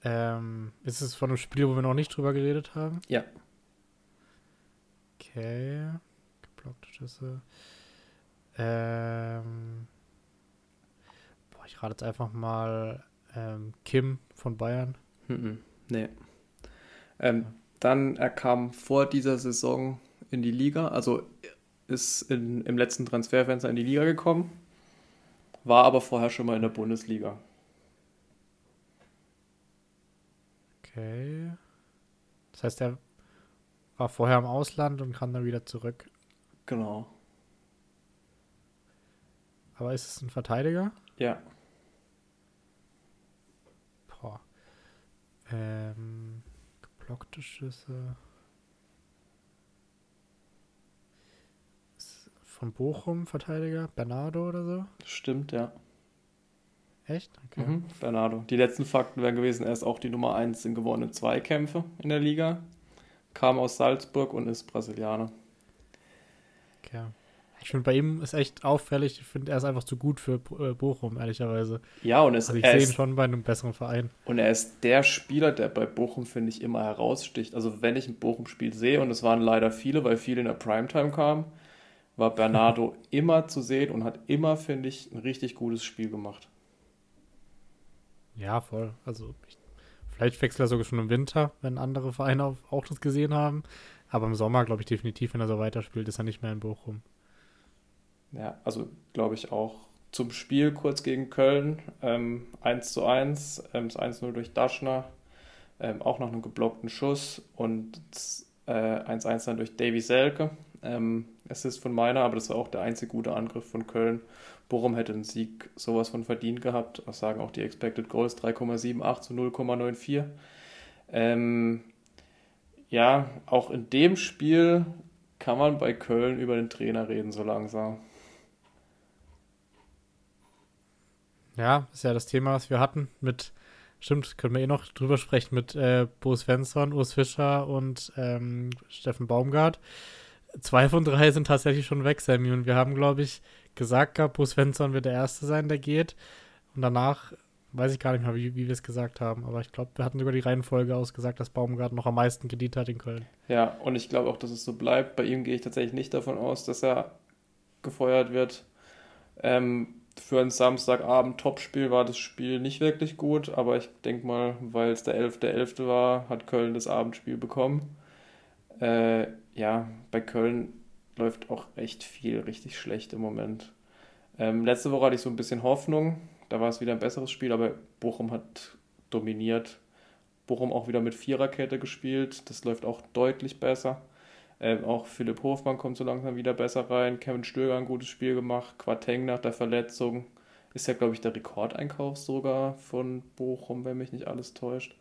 Ähm, ist es von einem Spiel, wo wir noch nicht drüber geredet haben? Ja. Okay. Geblockte Schüsse. Ähm. Boah, ich rate jetzt einfach mal ähm, Kim von Bayern. Mm-mm, nee. Ähm, ja. Dann, er kam vor dieser Saison in die Liga, also ist in, im letzten Transferfenster in die Liga gekommen, war aber vorher schon mal in der Bundesliga. Okay. Das heißt, er war vorher im Ausland und kam dann wieder zurück. Genau. Aber ist es ein Verteidiger? Ja. Boah. Ähm, geblockte Schüsse. Ist von Bochum Verteidiger? Bernardo oder so? Stimmt, ja. Echt? Okay. Mhm, Bernardo. Die letzten Fakten wären gewesen, er ist auch die Nummer eins in gewonnenen Zweikämpfe in der Liga, kam aus Salzburg und ist Brasilianer. Okay. Ich finde, bei ihm ist echt auffällig, ich finde, er ist einfach zu gut für Bochum, ehrlicherweise. Ja, und es, also ich er sehe ist, ihn schon bei einem besseren Verein. Und er ist der Spieler, der bei Bochum, finde ich, immer heraussticht. Also wenn ich ein Bochum-Spiel sehe, und es waren leider viele, weil viele in der Primetime kamen, war Bernardo immer zu sehen und hat immer, finde ich, ein richtig gutes Spiel gemacht. Ja, voll. Also ich, vielleicht wechselt er sogar schon im Winter, wenn andere Vereine auch, auch das gesehen haben. Aber im Sommer, glaube ich, definitiv, wenn er so weiterspielt, ist er nicht mehr in Bochum. Ja, also glaube ich auch zum Spiel kurz gegen Köln, ähm, eins zu eins, ähm, das eins null durch Daschner, ähm, auch nach einem geblockten Schuss und äh, eins eins dann durch Davy Selke. Ähm, Assist von Meiner, aber das war auch der einzige gute Angriff von Köln. Bochum hätte den Sieg sowas von verdient gehabt. Das sagen auch die Expected Goals, drei Komma sieben acht zu null Komma neun vier. Ähm, ja, auch in dem Spiel kann man bei Köln über den Trainer reden, so langsam. Ja, ist ja das Thema, was wir hatten mit, stimmt, können wir eh noch drüber sprechen, mit äh, Bo Svensson, Urs Fischer und ähm, Steffen Baumgart. Zwei von drei sind tatsächlich schon weg, Sammy. Und wir haben, glaube ich, gesagt gehabt, Bo Svensson wird der Erste sein, der geht. Und danach weiß ich gar nicht mehr, wie, wie wir es gesagt haben. Aber ich glaube, wir hatten sogar die Reihenfolge ausgesagt, dass Baumgart noch am meisten Kredit hat in Köln. Ja, und ich glaube auch, dass es so bleibt. Bei ihm gehe ich tatsächlich nicht davon aus, dass er gefeuert wird. Ähm, für ein Samstagabend-Topspiel war das Spiel nicht wirklich gut. Aber ich denke mal, weil es der elfter elfter war, hat Köln das Abendspiel bekommen. Äh, ja, bei Köln läuft auch echt viel richtig schlecht im Moment. Ähm, letzte Woche hatte ich so ein bisschen Hoffnung, da war es wieder ein besseres Spiel, aber Bochum hat dominiert. Bochum auch wieder mit Viererkette gespielt, das läuft auch deutlich besser. Ähm, auch Philipp Hofmann kommt so langsam wieder besser rein, Kevin Stöger ein gutes Spiel gemacht, Quateng nach der Verletzung ist ja, glaube ich, der Rekordeinkauf sogar von Bochum, wenn mich nicht alles täuscht.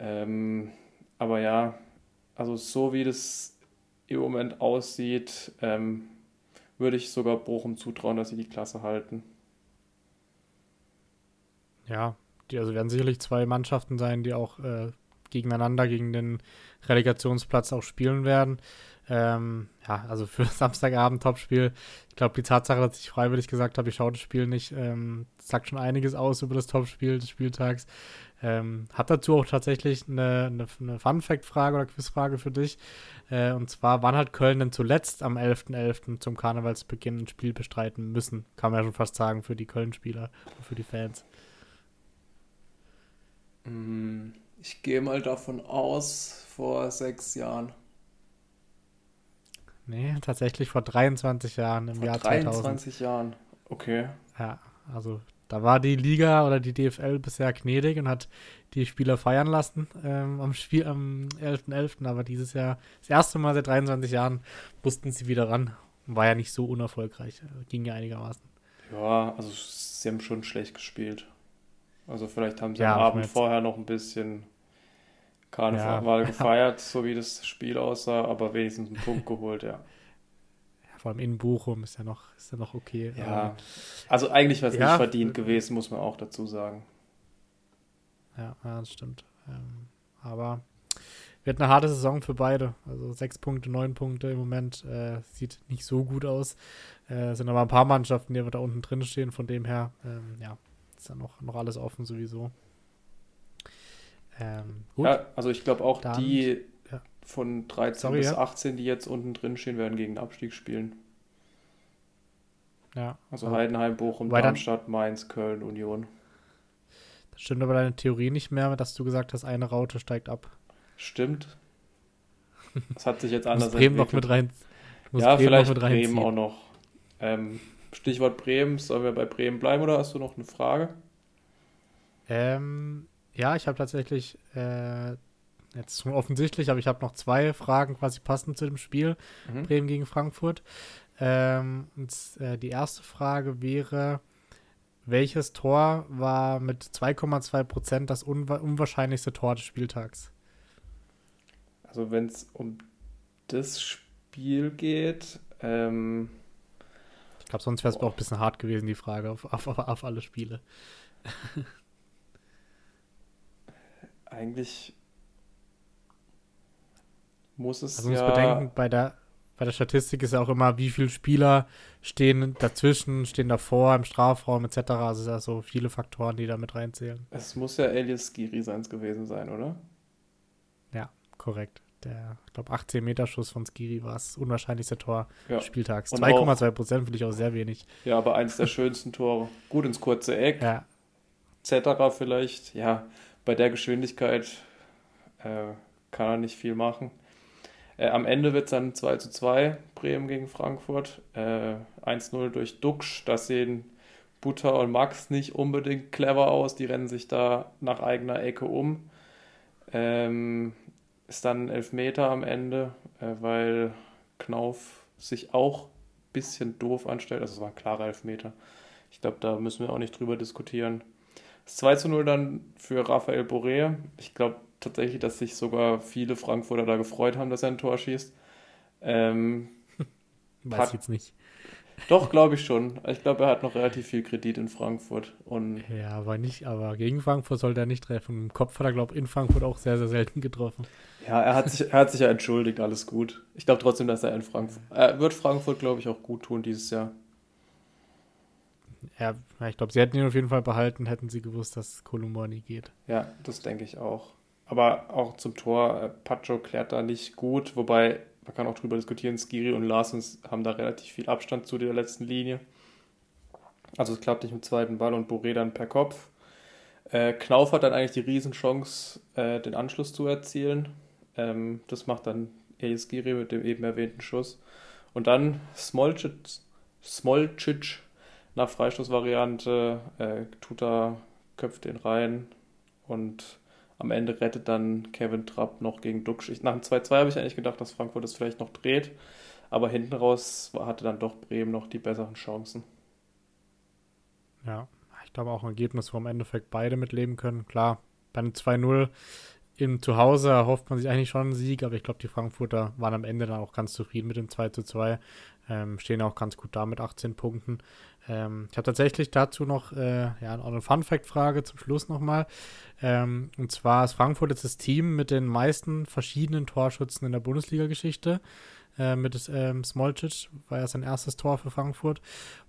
Ähm, aber ja, also so wie das im Moment aussieht, ähm, würde ich sogar Bochum zutrauen, dass sie die Klasse halten. Ja, die also werden sicherlich zwei Mannschaften sein, die auch äh, gegeneinander gegen den Relegationsplatz auch spielen werden. Ähm, ja, also für Samstagabend Topspiel. Ich glaube, die Tatsache, dass ich freiwillig gesagt habe, ich schaue das Spiel nicht, ähm, sagt schon einiges aus über das Topspiel des Spieltags. Ähm, hab dazu auch tatsächlich eine, eine, eine Fun-Fact-Frage oder Quizfrage für dich. Äh, und zwar, wann hat Köln denn zuletzt am elfter elfter zum Karnevalsbeginn ein Spiel bestreiten müssen? Kann man ja schon fast sagen, für die Köln-Spieler und für die Fans. Ich gehe mal davon aus, vor sechs Jahren. Nee, tatsächlich vor dreiundzwanzig Jahren im vor Jahr zweitausend. Vor dreiundzwanzig Jahren, okay. Ja, also da war die Liga oder die D F L bisher gnädig und hat die Spieler feiern lassen ähm, am Spiel am elfter elfter Aber dieses Jahr, das erste Mal seit dreiundzwanzig Jahren, mussten sie wieder ran. War ja nicht so unerfolgreich, ging ja einigermaßen. Ja, also sie haben schon schlecht gespielt. Also vielleicht haben sie ja, am Abend vorher noch ein bisschen Karneval ja. gefeiert, so wie das Spiel aussah, aber wenigstens einen Punkt geholt, ja. Vor allem in Bochum ist ja noch, ist ja noch okay. Ja, also eigentlich war es ja. nicht verdient gewesen, muss man auch dazu sagen. Ja, das stimmt. Aber wird eine harte Saison für beide. Also sechs Punkte, neun Punkte im Moment. Äh, sieht nicht so gut aus. Äh, sind aber ein paar Mannschaften, die da unten drin stehen. Von dem her, ähm, ja, ist ja noch, noch alles offen sowieso. Ähm, gut. Ja, also ich glaube auch Dann, die ja. von dreizehn Sorry, bis ja. achtzehn, die jetzt unten drin stehen, werden gegen Abstieg spielen. Ja. Also, also Heidenheim, Bochum, Darmstadt, Mainz, Köln, Union. Das stimmt aber deine Theorie nicht mehr, dass du gesagt hast, eine Raute steigt ab. Stimmt. Das hat sich jetzt anders Bremen noch mit rein. Ja, Bremen vielleicht noch mit Bremen auch noch. Ähm, Stichwort Bremen, sollen wir bei Bremen bleiben oder hast du noch eine Frage? Ähm, ja, ich habe tatsächlich äh, jetzt schon offensichtlich, aber ich habe noch zwei Fragen quasi passend zu dem Spiel mhm. Bremen gegen Frankfurt. Ähm, und, äh, die erste Frage wäre, welches Tor war mit zwei Komma zwei Prozent das unwa- unwahrscheinlichste Tor des Spieltags? Also wenn es um das Spiel geht, ähm, ich glaube, sonst wäre es auch ein bisschen hart gewesen, die Frage auf, auf, auf alle Spiele. Eigentlich muss es also ja... Also muss bedenken, bei der, bei der Statistik ist ja auch immer, wie viele Spieler stehen dazwischen, stehen davor, im Strafraum et cetera. Also es sind ja so viele Faktoren, die da mit reinzählen. Es muss ja Elias Skiri-Seins gewesen sein, oder? Ja, korrekt. Der, ich glaube, achtzehn-Meter-Schuss von Skiri war das unwahrscheinlichste Tor ja. des Spieltags. zwei Komma zwei Prozent finde ich auch sehr wenig. Ja, aber eins der schönsten Tore. Gut ins kurze Eck. Ja. Cetera vielleicht. Ja, bei der Geschwindigkeit äh, kann er nicht viel machen. Äh, am Ende wird es dann zwei zu zwei Bremen gegen Frankfurt. Äh, eins null durch Duxch. Das sehen Buta und Max nicht unbedingt clever aus. Die rennen sich da nach eigener Ecke um. Ähm... Ist dann ein Elfmeter am Ende, weil Knauf sich auch ein bisschen doof anstellt. Also es war ein klarer Elfmeter. Ich glaube, da müssen wir auch nicht drüber diskutieren. Das zwei zu null dann für Rafael Boré. Ich glaube tatsächlich, dass sich sogar viele Frankfurter da gefreut haben, dass er ein Tor schießt. Ähm, Weiß hat, ich jetzt nicht. Doch, glaube ich schon. Ich glaube, er hat noch relativ viel Kredit in Frankfurt. Und ja, aber nicht, aber gegen Frankfurt sollte er nicht treffen. Im Kopf hat er, glaube ich, in Frankfurt auch sehr, sehr selten getroffen. Ja, er hat sich, er hat sich ja entschuldigt, alles gut. Ich glaube trotzdem, dass er in Frankfurt... Er wird Frankfurt, glaube ich, auch gut tun dieses Jahr. Ja, ich glaube, sie hätten ihn auf jeden Fall behalten, hätten sie gewusst, dass Kolumor nie geht. Ja, das denke ich auch. Aber auch zum Tor, Pacho klärt da nicht gut, wobei... Man kann auch drüber diskutieren, Skiri und Larsen haben da relativ viel Abstand zu der letzten Linie. Also es klappt nicht mit dem zweiten Ball und Boré dann per Kopf. Äh, Knauf hat dann eigentlich die Riesenchance, äh, den Anschluss zu erzielen. Ähm, das macht dann Elias Skiri mit dem eben erwähnten Schuss. Und dann Smolcic, Smolcic nach Freistoßvariante äh, tut da, köpft den rein und... Am Ende rettet dann Kevin Trapp noch gegen Duxch. Nach dem zwei zu zwei habe ich eigentlich gedacht, dass Frankfurt das vielleicht noch dreht. Aber hinten raus hatte dann doch Bremen noch die besseren Chancen. Ja, ich glaube auch ein Ergebnis, wo im Endeffekt beide mitleben können. Klar, bei einem zwei null im Zuhause erhofft man sich eigentlich schon einen Sieg. Aber ich glaube, die Frankfurter waren am Ende dann auch ganz zufrieden mit dem zwei zu zwei. Ähm, stehen auch ganz gut da mit achtzehn Punkten. Ähm, ich habe tatsächlich dazu noch äh, ja, eine Fun-Fact-Frage zum Schluss nochmal. Ähm, und zwar ist Frankfurt jetzt das Team mit den meisten verschiedenen Torschützen in der Bundesliga-Geschichte. Äh, mit ähm, Smolcic war ja sein erstes Tor für Frankfurt.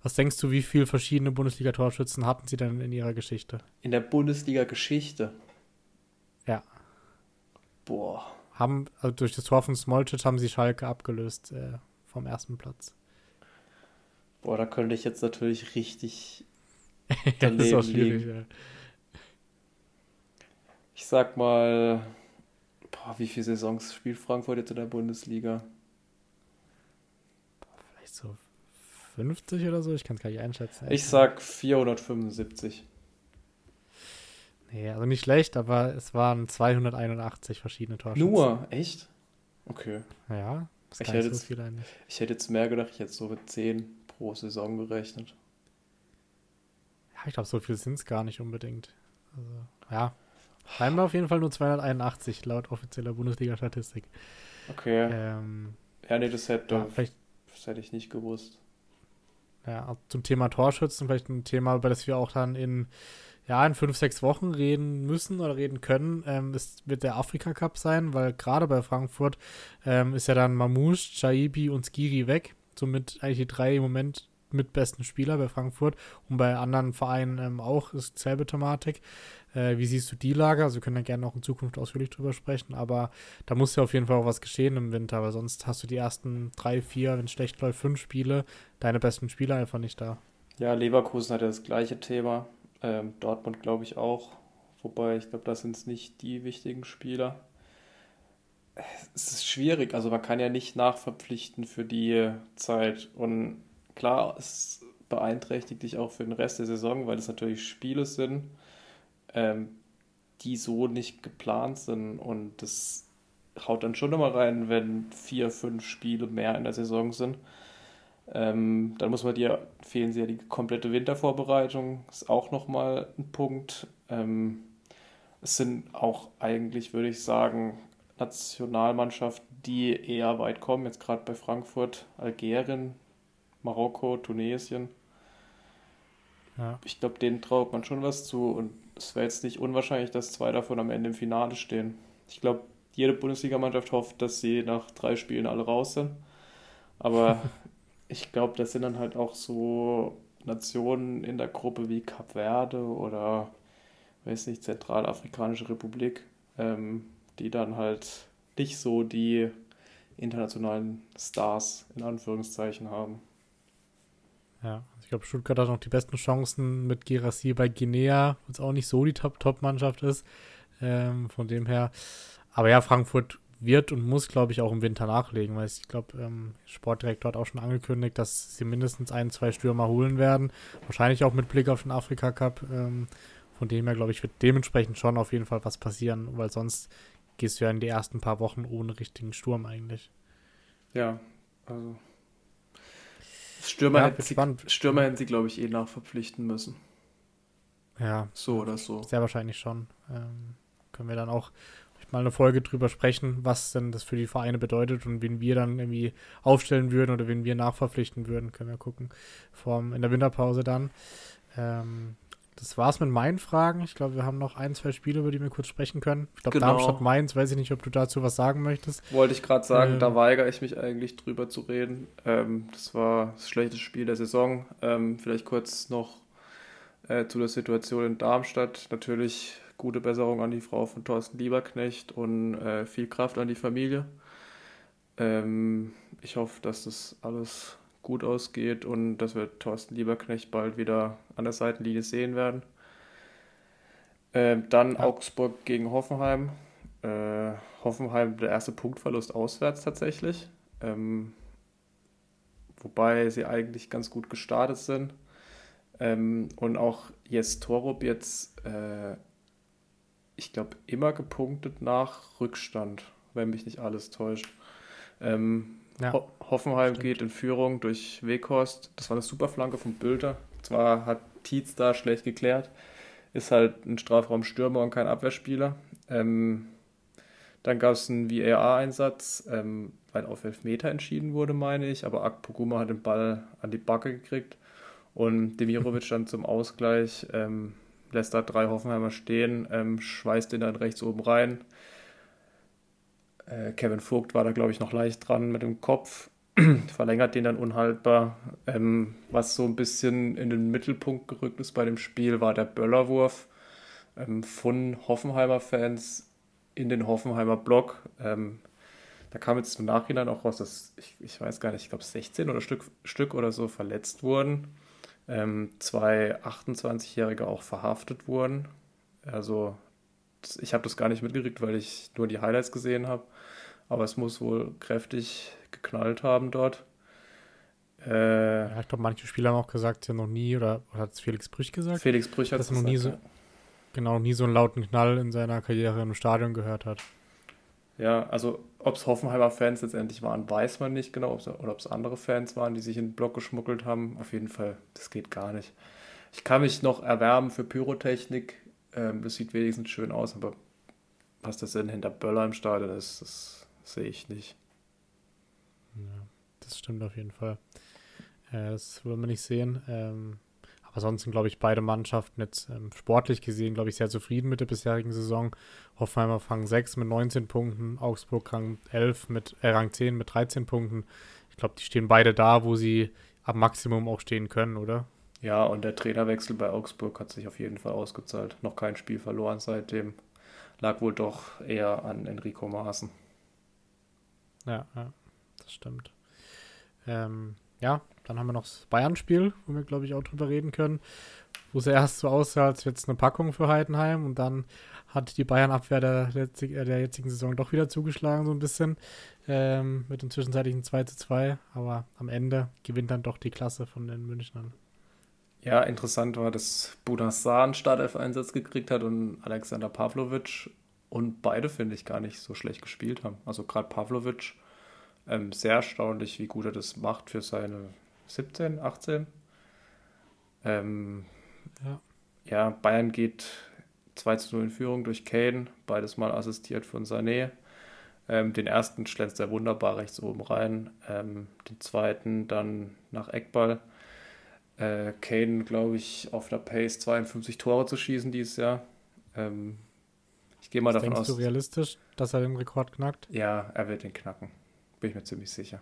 Was denkst du, wie viele verschiedene Bundesliga-Torschützen hatten sie denn in ihrer Geschichte? In der Bundesliga-Geschichte? Ja. Boah. Haben, also durch das Tor von Smolcic haben sie Schalke abgelöst äh, vom ersten Platz. Boah, da könnte ich jetzt natürlich richtig daneben das ist auch schwierig, liegen. Ja. Ich sag mal, boah, wie viele Saisons spielt Frankfurt jetzt in der Bundesliga? Boah, vielleicht so fünfzig oder so, ich kann es gar nicht einschätzen. Ich sag vierhundertfünfundsiebzig. Nee, also nicht schlecht, aber es waren zweihunderteinundachtzig verschiedene Torschützen. Nur? Echt? Okay. Ja, das ich, hätte so jetzt, viel eigentlich. Ich hätte jetzt mehr gedacht, ich hätte so mit zehn pro Saison gerechnet. Ja, ich glaube, so viel sind es gar nicht unbedingt. Also, ja, scheinbar auf jeden Fall nur zweihunderteinundachtzig laut offizieller Bundesliga-Statistik. Okay. Ähm, ja, nee, das hätte, ja, das hätte ich nicht gewusst. Ja, zum Thema Torschützen, vielleicht ein Thema, über das wir auch dann in, ja, in fünf, sechs Wochen reden müssen oder reden können, ähm, das wird der Afrika-Cup sein, weil gerade bei Frankfurt ähm, ist ja dann Mamouche, Chaibi und Skiri weg. Somit eigentlich die drei im Moment mit besten Spieler bei Frankfurt und bei anderen Vereinen ähm, auch ist dieselbe Thematik. Äh, wie siehst du die Lage? Also wir können da gerne auch in Zukunft ausführlich drüber sprechen, aber da muss ja auf jeden Fall auch was geschehen im Winter, weil sonst hast du die ersten drei, vier, wenn es schlecht läuft, fünf Spiele, deine besten Spieler einfach nicht da. Ja, Leverkusen hatte das gleiche Thema, ähm, Dortmund glaube ich auch, wobei ich glaube, das sind es nicht die wichtigen Spieler. Es ist schwierig, also man kann ja nicht nachverpflichten für die Zeit und klar, es beeinträchtigt dich auch für den Rest der Saison, weil es natürlich Spiele sind, ähm, die so nicht geplant sind und das haut dann schon immer rein, wenn vier, fünf Spiele mehr in der Saison sind. Ähm, dann muss man dir, fehlen sie ja die komplette Wintervorbereitung, ist auch nochmal ein Punkt. Ähm, es sind auch eigentlich, würde ich sagen, Nationalmannschaften, die eher weit kommen, jetzt gerade bei Frankfurt, Algerien, Marokko, Tunesien. Ja. Ich glaube, denen traut man schon was zu und es wäre jetzt nicht unwahrscheinlich, dass zwei davon am Ende im Finale stehen. Ich glaube, jede Bundesligamannschaft hofft, dass sie nach drei Spielen alle raus sind, aber ich glaube, das sind dann halt auch so Nationen in der Gruppe wie Kap Verde oder, weiß nicht, Zentralafrikanische Republik, ähm, die dann halt nicht so die internationalen Stars in Anführungszeichen haben. Ja, ich glaube, Stuttgart hat noch die besten Chancen mit Girassi bei Guinea, wo es auch nicht so die Top-Top-Mannschaft ist, ähm, von dem her. Aber ja, Frankfurt wird und muss, glaube ich, auch im Winter nachlegen, weil ich glaube, ähm, Sportdirektor hat auch schon angekündigt, dass sie mindestens ein, zwei Stürmer holen werden, wahrscheinlich auch mit Blick auf den Afrika-Cup, ähm, von dem her, glaube ich, wird dementsprechend schon auf jeden Fall was passieren, weil sonst gehst du ja in die ersten paar Wochen ohne richtigen Sturm eigentlich. Ja, also Stürmer, ja, hätten, sie, Stürmer hätten sie, glaube ich, eh nachverpflichten müssen. Ja. So oder so. Sehr wahrscheinlich schon. Ähm, können wir dann auch mal eine Folge drüber sprechen, was denn das für die Vereine bedeutet und wen wir dann irgendwie aufstellen würden oder wen wir nachverpflichten würden. Können wir gucken. Vom, in der Winterpause dann. Ähm, Das war's mit meinen Fragen. Ich glaube, wir haben noch ein, zwei Spiele, über die wir kurz sprechen können. Ich glaube, genau. Darmstadt-Mainz, weiß ich nicht, ob du dazu was sagen möchtest. Wollte ich gerade sagen, ähm, da weigere ich mich eigentlich drüber zu reden. Ähm, das war das schlechteste Spiel der Saison. Ähm, vielleicht kurz noch äh, zu der Situation in Darmstadt. Natürlich gute Besserung an die Frau von Thorsten Lieberknecht und äh, viel Kraft an die Familie. Ähm, ich hoffe, dass das alles gut ausgeht und dass wir Thorsten Lieberknecht bald wieder an der Seitenlinie sehen werden. Ähm, dann ja. Augsburg gegen Hoffenheim. Äh, Hoffenheim der erste Punktverlust auswärts tatsächlich. Ähm, wobei sie eigentlich ganz gut gestartet sind. Ähm, und auch Jes Torup jetzt, äh, ich glaube, immer gepunktet nach Rückstand, wenn mich nicht alles täuscht. Ähm, Ja, Ho- Hoffenheim stimmt. Geht in Führung durch Weghorst. Das war eine super Flanke von Bülter. Zwar hat Tietz da schlecht geklärt. Ist halt ein Strafraumstürmer und kein Abwehrspieler. Ähm, dann gab es einen V A R-Einsatz, ähm, weil auf Elfmeter entschieden wurde, meine ich. Aber Akpoguma hat den Ball an die Backe gekriegt. Und Demirovic dann zum Ausgleich. Ähm, lässt da drei Hoffenheimer stehen, ähm, schweißt den dann rechts oben rein. Kevin Vogt war da, glaube ich, noch leicht dran mit dem Kopf, verlängert den dann unhaltbar. Ähm, was so ein bisschen in den Mittelpunkt gerückt ist bei dem Spiel, war der Böllerwurf ähm, von Hoffenheimer Fans in den Hoffenheimer Block. Ähm, da kam jetzt im Nachhinein auch raus, dass ich, ich weiß gar nicht, ich glaube sechzehn oder Stück, Stück oder so verletzt wurden. Ähm, zwei achtundzwanzigjährige auch verhaftet wurden. Also ich habe das gar nicht mitgekriegt, weil ich nur die Highlights gesehen habe. Aber es muss wohl kräftig geknallt haben dort. Äh, ja, ich glaube, manche Spieler haben auch gesagt, sie haben noch nie, oder, oder hat es Felix Brüch gesagt? Felix Brüch hat es gesagt, nie so, ja. Genau, nie so einen lauten Knall in seiner Karriere im Stadion gehört hat. Ja, also ob es Hoffenheimer Fans letztendlich waren, weiß man nicht genau. Ob's, oder ob es andere Fans waren, die sich in den Block geschmuggelt haben. Auf jeden Fall, das geht gar nicht. Ich kann mich noch erwärmen für Pyrotechnik. Das sieht wenigstens schön aus, aber was das denn hinter Böller im Stadion ist, das sehe ich nicht. Ja, das stimmt auf jeden Fall. Das will man nicht sehen. Aber sonst sind, glaube ich, beide Mannschaften jetzt sportlich gesehen, glaube ich, sehr zufrieden mit der bisherigen Saison. Hoffenheimer Rang sechs mit neunzehn Punkten, Augsburg Rang elf mit äh, Rang zehn mit dreizehn Punkten. Ich glaube, die stehen beide da, wo sie am Maximum auch stehen können, oder? Ja, und der Trainerwechsel bei Augsburg hat sich auf jeden Fall ausgezahlt. Noch kein Spiel verloren seitdem. Lag wohl doch eher an Enrico Maaßen. Ja, ja, das stimmt. Ähm, ja, dann haben wir noch das Bayern-Spiel, wo wir, glaube ich, auch drüber reden können. Wo es erst so aussah, als jetzt eine Packung für Heidenheim. Und dann hat die Bayern-Abwehr der, letzti- der jetzigen Saison doch wieder zugeschlagen, so ein bisschen. Ähm, mit dem zwischenzeitlichen zwei zu zwei. Aber am Ende gewinnt dann doch die Klasse von den Münchnern. Ja, interessant war, dass Bunassar einen Startelf-Einsatz gekriegt hat und Alexander Pavlovic. Und beide, finde ich, gar nicht so schlecht gespielt haben. Also gerade Pavlovic, ähm, sehr erstaunlich, wie gut er das macht für seine siebzehn, achtzehn. Ähm, ja. ja, Bayern geht zwei zu null in Führung durch Kane, beides Mal assistiert von Sané. Ähm, den ersten schlänzt er wunderbar rechts oben rein, ähm, den zweiten dann nach Eckball. Äh, Kane, glaube ich, auf der Pace zweiundfünfzig Tore zu schießen dieses Jahr. Ähm, ich gehe mal davon aus. Denkst du realistisch, dass er den Rekord knackt? Ja, er wird den knacken, bin ich mir ziemlich sicher.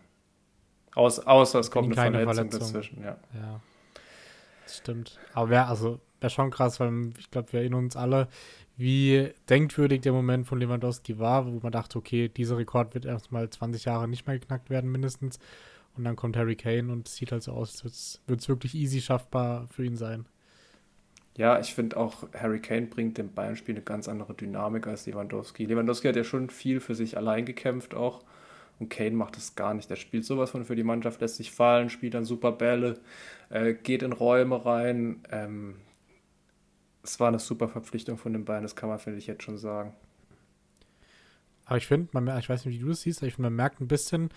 Aus, außer es kommt eine Verletzung, Verletzung dazwischen, ja. Ja, das stimmt. Aber wäre also, wär schon krass, weil ich glaube, wir erinnern uns alle, wie denkwürdig der Moment von Lewandowski war, wo man dachte, okay, dieser Rekord wird erstmal zwanzig Jahre nicht mehr geknackt werden mindestens. Und dann kommt Harry Kane und es sieht halt so aus, als würde es wirklich easy schaffbar für ihn sein. Ja, ich finde auch, Harry Kane bringt dem Bayern-Spiel eine ganz andere Dynamik als Lewandowski. Lewandowski hat ja schon viel für sich allein gekämpft auch. Und Kane macht das gar nicht. Er spielt sowas von für die Mannschaft, lässt sich fallen, spielt dann super Bälle, äh, geht in Räume rein. Ähm, es war eine super Verpflichtung von den Bayern, das kann man, finde ich, jetzt schon sagen. Aber ich finde, ich weiß nicht, wie du das siehst, aber ich finde, man merkt ein bisschen,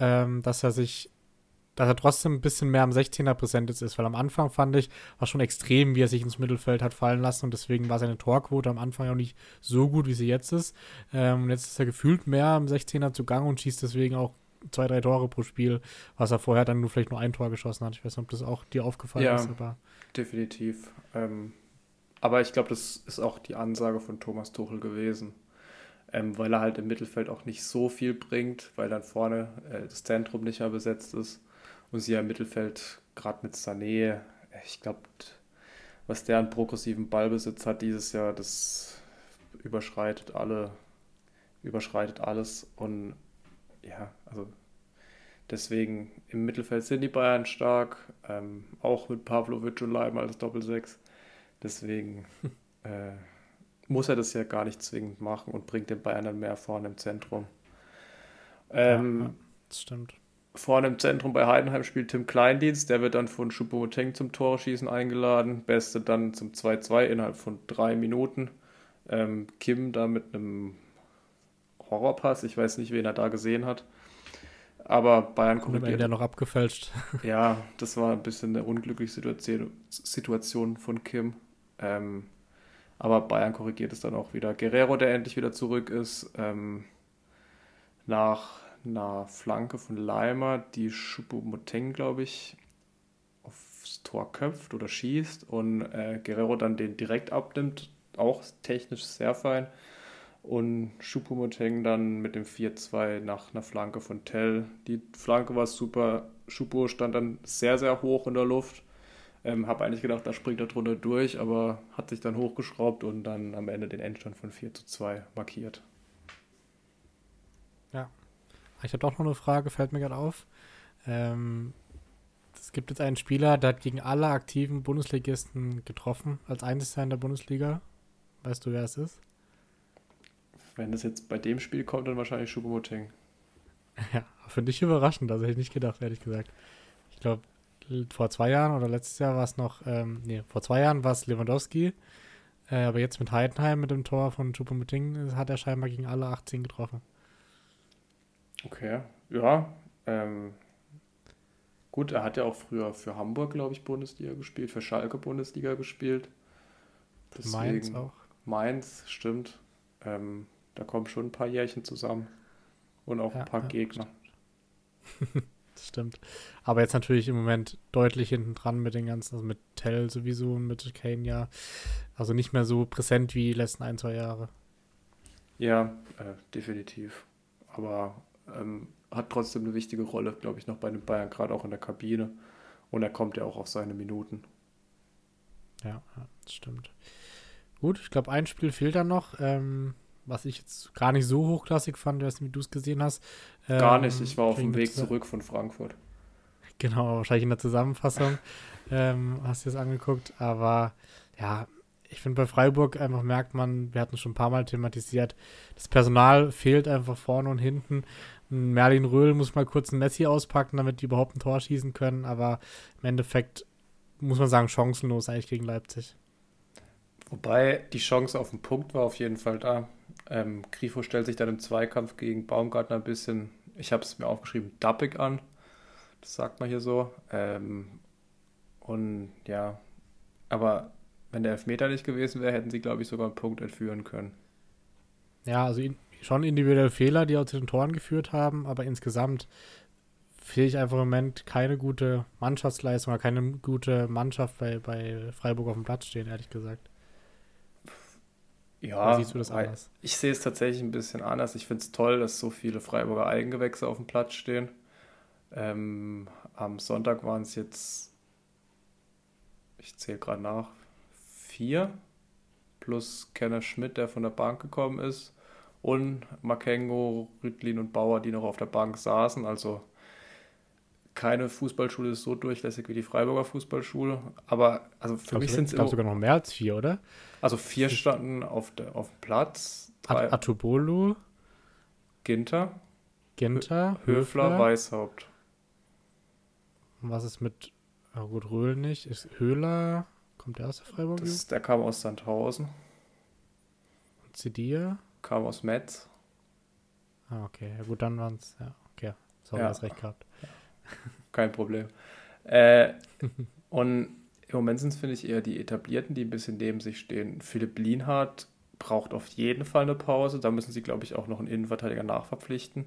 ähm, dass er sich, dass er trotzdem ein bisschen mehr am sechzehner präsent ist, weil am Anfang, fand ich, war schon extrem, wie er sich ins Mittelfeld hat fallen lassen und deswegen war seine Torquote am Anfang auch nicht so gut, wie sie jetzt ist. Ähm, jetzt ist er gefühlt mehr am sechzehner zu Gang und schießt deswegen auch zwei, drei Tore pro Spiel, was er vorher dann nur vielleicht nur ein Tor geschossen hat. Ich weiß nicht, ob das auch dir aufgefallen ja, ist. Ja, definitiv. Ähm, aber ich glaube, das ist auch die Ansage von Thomas Tuchel gewesen, ähm, weil er halt im Mittelfeld auch nicht so viel bringt, weil dann vorne äh, das Zentrum nicht mehr besetzt ist. Und sie ja im Mittelfeld, gerade mit Sané, ich glaube, was der an progressiven Ballbesitz hat dieses Jahr, das überschreitet alle, überschreitet alles. Und ja, also deswegen im Mittelfeld sind die Bayern stark, ähm, auch mit Pavlovic und Leimer als Doppelsechs. Deswegen äh, muss er das ja gar nicht zwingend machen und bringt den Bayern dann mehr vorne im Zentrum. Ähm, ja, das stimmt. Vorne im Zentrum bei Heidenheim spielt Tim Kleindienst, der wird dann von Choupo-Moting zum Toreschießen eingeladen, Beste dann zum zwei zu zwei innerhalb von drei Minuten. Ähm, Kim da mit einem Horrorpass, ich weiß nicht, wen er da gesehen hat, aber Bayern korrigiert. Der noch abgefälscht. Ja, das war ein bisschen eine unglückliche Situation, Situation von Kim, ähm, aber Bayern korrigiert es dann auch wieder. Guerrero, der endlich wieder zurück ist, ähm, nach einer Flanke von Leimer, die Choupo-Moting, glaube ich, aufs Tor köpft oder schießt und äh, Guerrero dann den direkt abnimmt, auch technisch sehr fein, und Choupo-Moting dann mit dem vier zu zwei nach einer Flanke von Tell. Die Flanke war super, Choupo stand dann sehr, sehr hoch in der Luft, ähm, habe eigentlich gedacht, da springt er drunter durch, aber hat sich dann hochgeschraubt und dann am Ende den Endstand von vier zu zwei markiert. Ja. Ich habe doch noch eine Frage, fällt mir gerade auf. Ähm, es gibt jetzt einen Spieler, der hat gegen alle aktiven Bundesligisten getroffen, als einziger in der Bundesliga. Weißt du, wer es ist? Wenn das jetzt bei dem Spiel kommt, dann wahrscheinlich Choupo-Moting. Ja, finde ich überraschend, also hätte ich nicht gedacht, ehrlich gesagt. Ich glaube, vor zwei Jahren oder letztes Jahr war es noch, ähm, nee, vor zwei Jahren war es Lewandowski, äh, aber jetzt mit Heidenheim, mit dem Tor von Choupo-Moting, hat er scheinbar gegen alle achtzehn getroffen. Okay, ja, ähm, gut, er hat ja auch früher für Hamburg, glaube ich, Bundesliga gespielt, für Schalke Bundesliga gespielt. Deswegen, Mainz auch. Mainz, stimmt, ähm, da kommen schon ein paar Jährchen zusammen und auch ja, ein paar ja, Gegner. Stimmt. Das stimmt, aber jetzt natürlich im Moment deutlich hinten dran mit den ganzen, also mit Tell sowieso und mit Kane ja, also nicht mehr so präsent wie die letzten ein, zwei Jahre. Ja, äh, definitiv, aber Ähm, hat trotzdem eine wichtige Rolle, glaube ich, noch bei den Bayern, gerade auch in der Kabine. Und er kommt ja auch auf seine Minuten. Ja, das stimmt. Gut, ich glaube, ein Spiel fehlt dann noch, ähm, was ich jetzt gar nicht so hochklassig fand, wie du es gesehen hast. Ähm, gar nicht, ich war auf dem Weg zurück von Frankfurt. Genau, wahrscheinlich in der Zusammenfassung ähm, hast du es angeguckt, aber ja, ich finde bei Freiburg einfach merkt man, wir hatten es schon ein paar Mal thematisiert, das Personal fehlt einfach vorne und hinten. Ein Merlin Röhl muss mal kurz einen Messi auspacken, damit die überhaupt ein Tor schießen können, aber im Endeffekt muss man sagen, chancenlos eigentlich gegen Leipzig. Wobei die Chance auf den Punkt war auf jeden Fall da. Ähm, Grifo stellt sich dann im Zweikampf gegen Baumgartner ein bisschen, ich habe es mir aufgeschrieben, dappig an. Das sagt man hier so. Ähm, und ja, aber wenn der Elfmeter nicht gewesen wäre, hätten sie, glaube ich, sogar einen Punkt entführen können. Ja, also in, schon individuelle Fehler, die auch zu den Toren geführt haben, aber insgesamt sehe ich einfach im Moment keine gute Mannschaftsleistung oder keine gute Mannschaft bei, bei Freiburg auf dem Platz stehen, ehrlich gesagt. Ja, siehst du das anders? Ich sehe es tatsächlich ein bisschen anders. Ich finde es toll, dass so viele Freiburger Eigengewächse auf dem Platz stehen. Ähm, am Sonntag waren es jetzt, ich zähle gerade nach, vier plus Kenner Schmidt, der von der Bank gekommen ist, und Makengo, Rüttlin und Bauer, die noch auf der Bank saßen. Also keine Fußballschule ist so durchlässig wie die Freiburger Fußballschule, aber also für glaub mich sind es sogar noch mehr als vier, oder? Also vier standen auf, de, auf dem Platz. Drei, Atubolu, Ginter, Ginter, Höfler, Höfler, Weishaupt. Was ist mit, oh gut, Röhl nicht, ist Höhler, kommt der aus der Freiburg? Das, der kam aus Sandhausen. Und Zedier? Kam aus Metz. Ah, okay, ja gut, dann waren es, ja, okay, so haben wir das recht gehabt. Kein Problem. Äh, und im Moment sind es, finde ich, eher die Etablierten, die ein bisschen neben sich stehen. Philipp Lienhardt braucht auf jeden Fall eine Pause. Da müssen sie, glaube ich, auch noch einen Innenverteidiger nachverpflichten.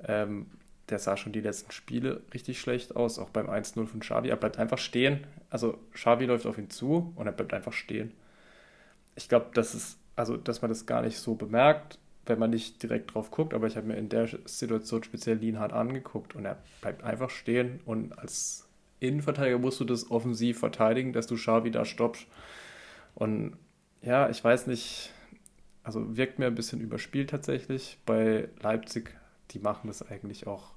Ähm, der sah schon die letzten Spiele richtig schlecht aus, auch beim eins null von Xavi. Er bleibt einfach stehen. Also Xavi läuft auf ihn zu und er bleibt einfach stehen. Ich glaube, das ist, also, dass man das gar nicht so bemerkt, wenn man nicht direkt drauf guckt, aber ich habe mir in der Situation speziell Lienhardt angeguckt und er bleibt einfach stehen und als Innenverteidiger musst du das offensiv verteidigen, dass du Xavi da stoppst. Und ja, ich weiß nicht, also wirkt mir ein bisschen überspielt tatsächlich. Bei Leipzig, die machen das eigentlich auch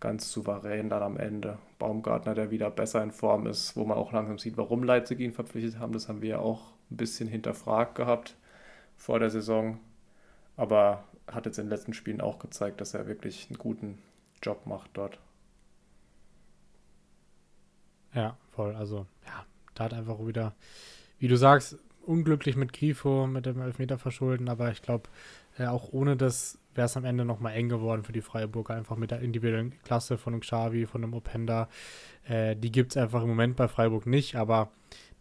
ganz souverän dann am Ende. Baumgartner, der wieder besser in Form ist, wo man auch langsam sieht, warum Leipzig ihn verpflichtet haben, das haben wir ja auch ein bisschen hinterfragt gehabt vor der Saison. Aber hat jetzt in den letzten Spielen auch gezeigt, dass er wirklich einen guten Job macht dort. Ja, voll. Also, ja, da hat einfach wieder, wie du sagst, unglücklich mit Grifo, mit dem Elfmeter verschulden. Aber ich glaube, ja, auch ohne das wäre es am Ende nochmal eng geworden für die Freiburger. Einfach mit der individuellen Klasse von einem Xavi, von einem Openda. Äh, die gibt es einfach im Moment bei Freiburg nicht. Aber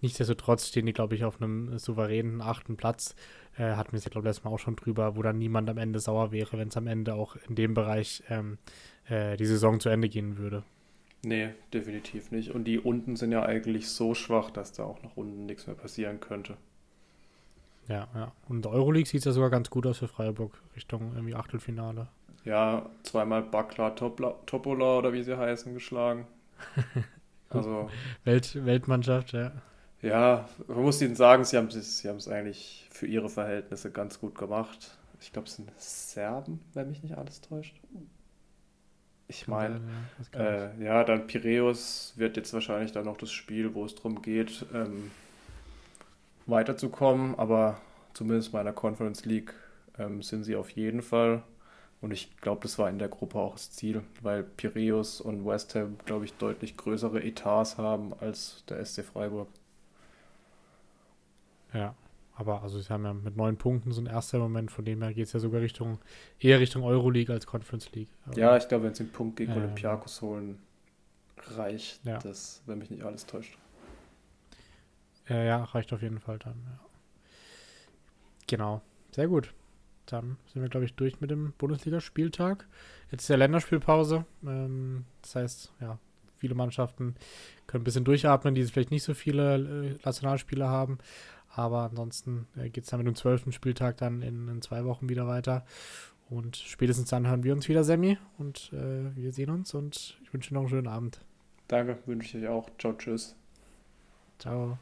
nichtsdestotrotz stehen die, glaube ich, auf einem souveränen achten Platz. Hatten wir es ja, glaube ich, letztes Mal auch schon drüber, wo dann niemand am Ende sauer wäre, wenn es am Ende auch in dem Bereich ähm, äh, die Saison zu Ende gehen würde. Nee, definitiv nicht. Und die unten sind ja eigentlich so schwach, dass da auch nach unten nichts mehr passieren könnte. Ja, ja. Und in der Euroleague sieht es ja sogar ganz gut aus für Freiburg, Richtung irgendwie Achtelfinale. Ja, zweimal Bakla Topola oder wie sie heißen, geschlagen. Also Welt, Weltmannschaft, ja. Ja, man muss ihnen sagen, sie haben es sie eigentlich für ihre Verhältnisse ganz gut gemacht. Ich glaube, es sind Serben, wenn mich nicht alles täuscht. Ich meine, ja, äh, ja, dann Piräus wird jetzt wahrscheinlich dann noch das Spiel, wo es darum geht, ähm, weiterzukommen. Aber zumindest in der Conference League ähm, sind sie auf jeden Fall. Und ich glaube, das war in der Gruppe auch das Ziel, weil Piräus und West Ham, glaube ich, deutlich größere Etats haben als der S C Freiburg. Ja, aber also sie haben ja mit neun Punkten so ein erster Moment, von dem her geht es ja sogar Richtung, eher Richtung Euroleague als Conference League. Aber ja, ich glaube, wenn sie einen Punkt gegen äh, Olympiakos holen, reicht ja. Das, wenn mich nicht alles täuscht. Ja, ja, reicht auf jeden Fall dann, ja. Genau, sehr gut. Dann sind wir, glaube ich, durch mit dem Bundesliga-Spieltag. Jetzt ist ja Länderspielpause, ähm, das heißt, ja, viele Mannschaften können ein bisschen durchatmen, die vielleicht nicht so viele äh, Nationalspiele haben. Aber ansonsten geht es dann mit dem zwölften Spieltag dann in, in zwei Wochen wieder weiter. Und spätestens dann hören wir uns wieder, Sammy. Und äh, wir sehen uns und ich wünsche dir noch einen schönen Abend. Danke, wünsche ich euch auch. Ciao, tschüss. Ciao.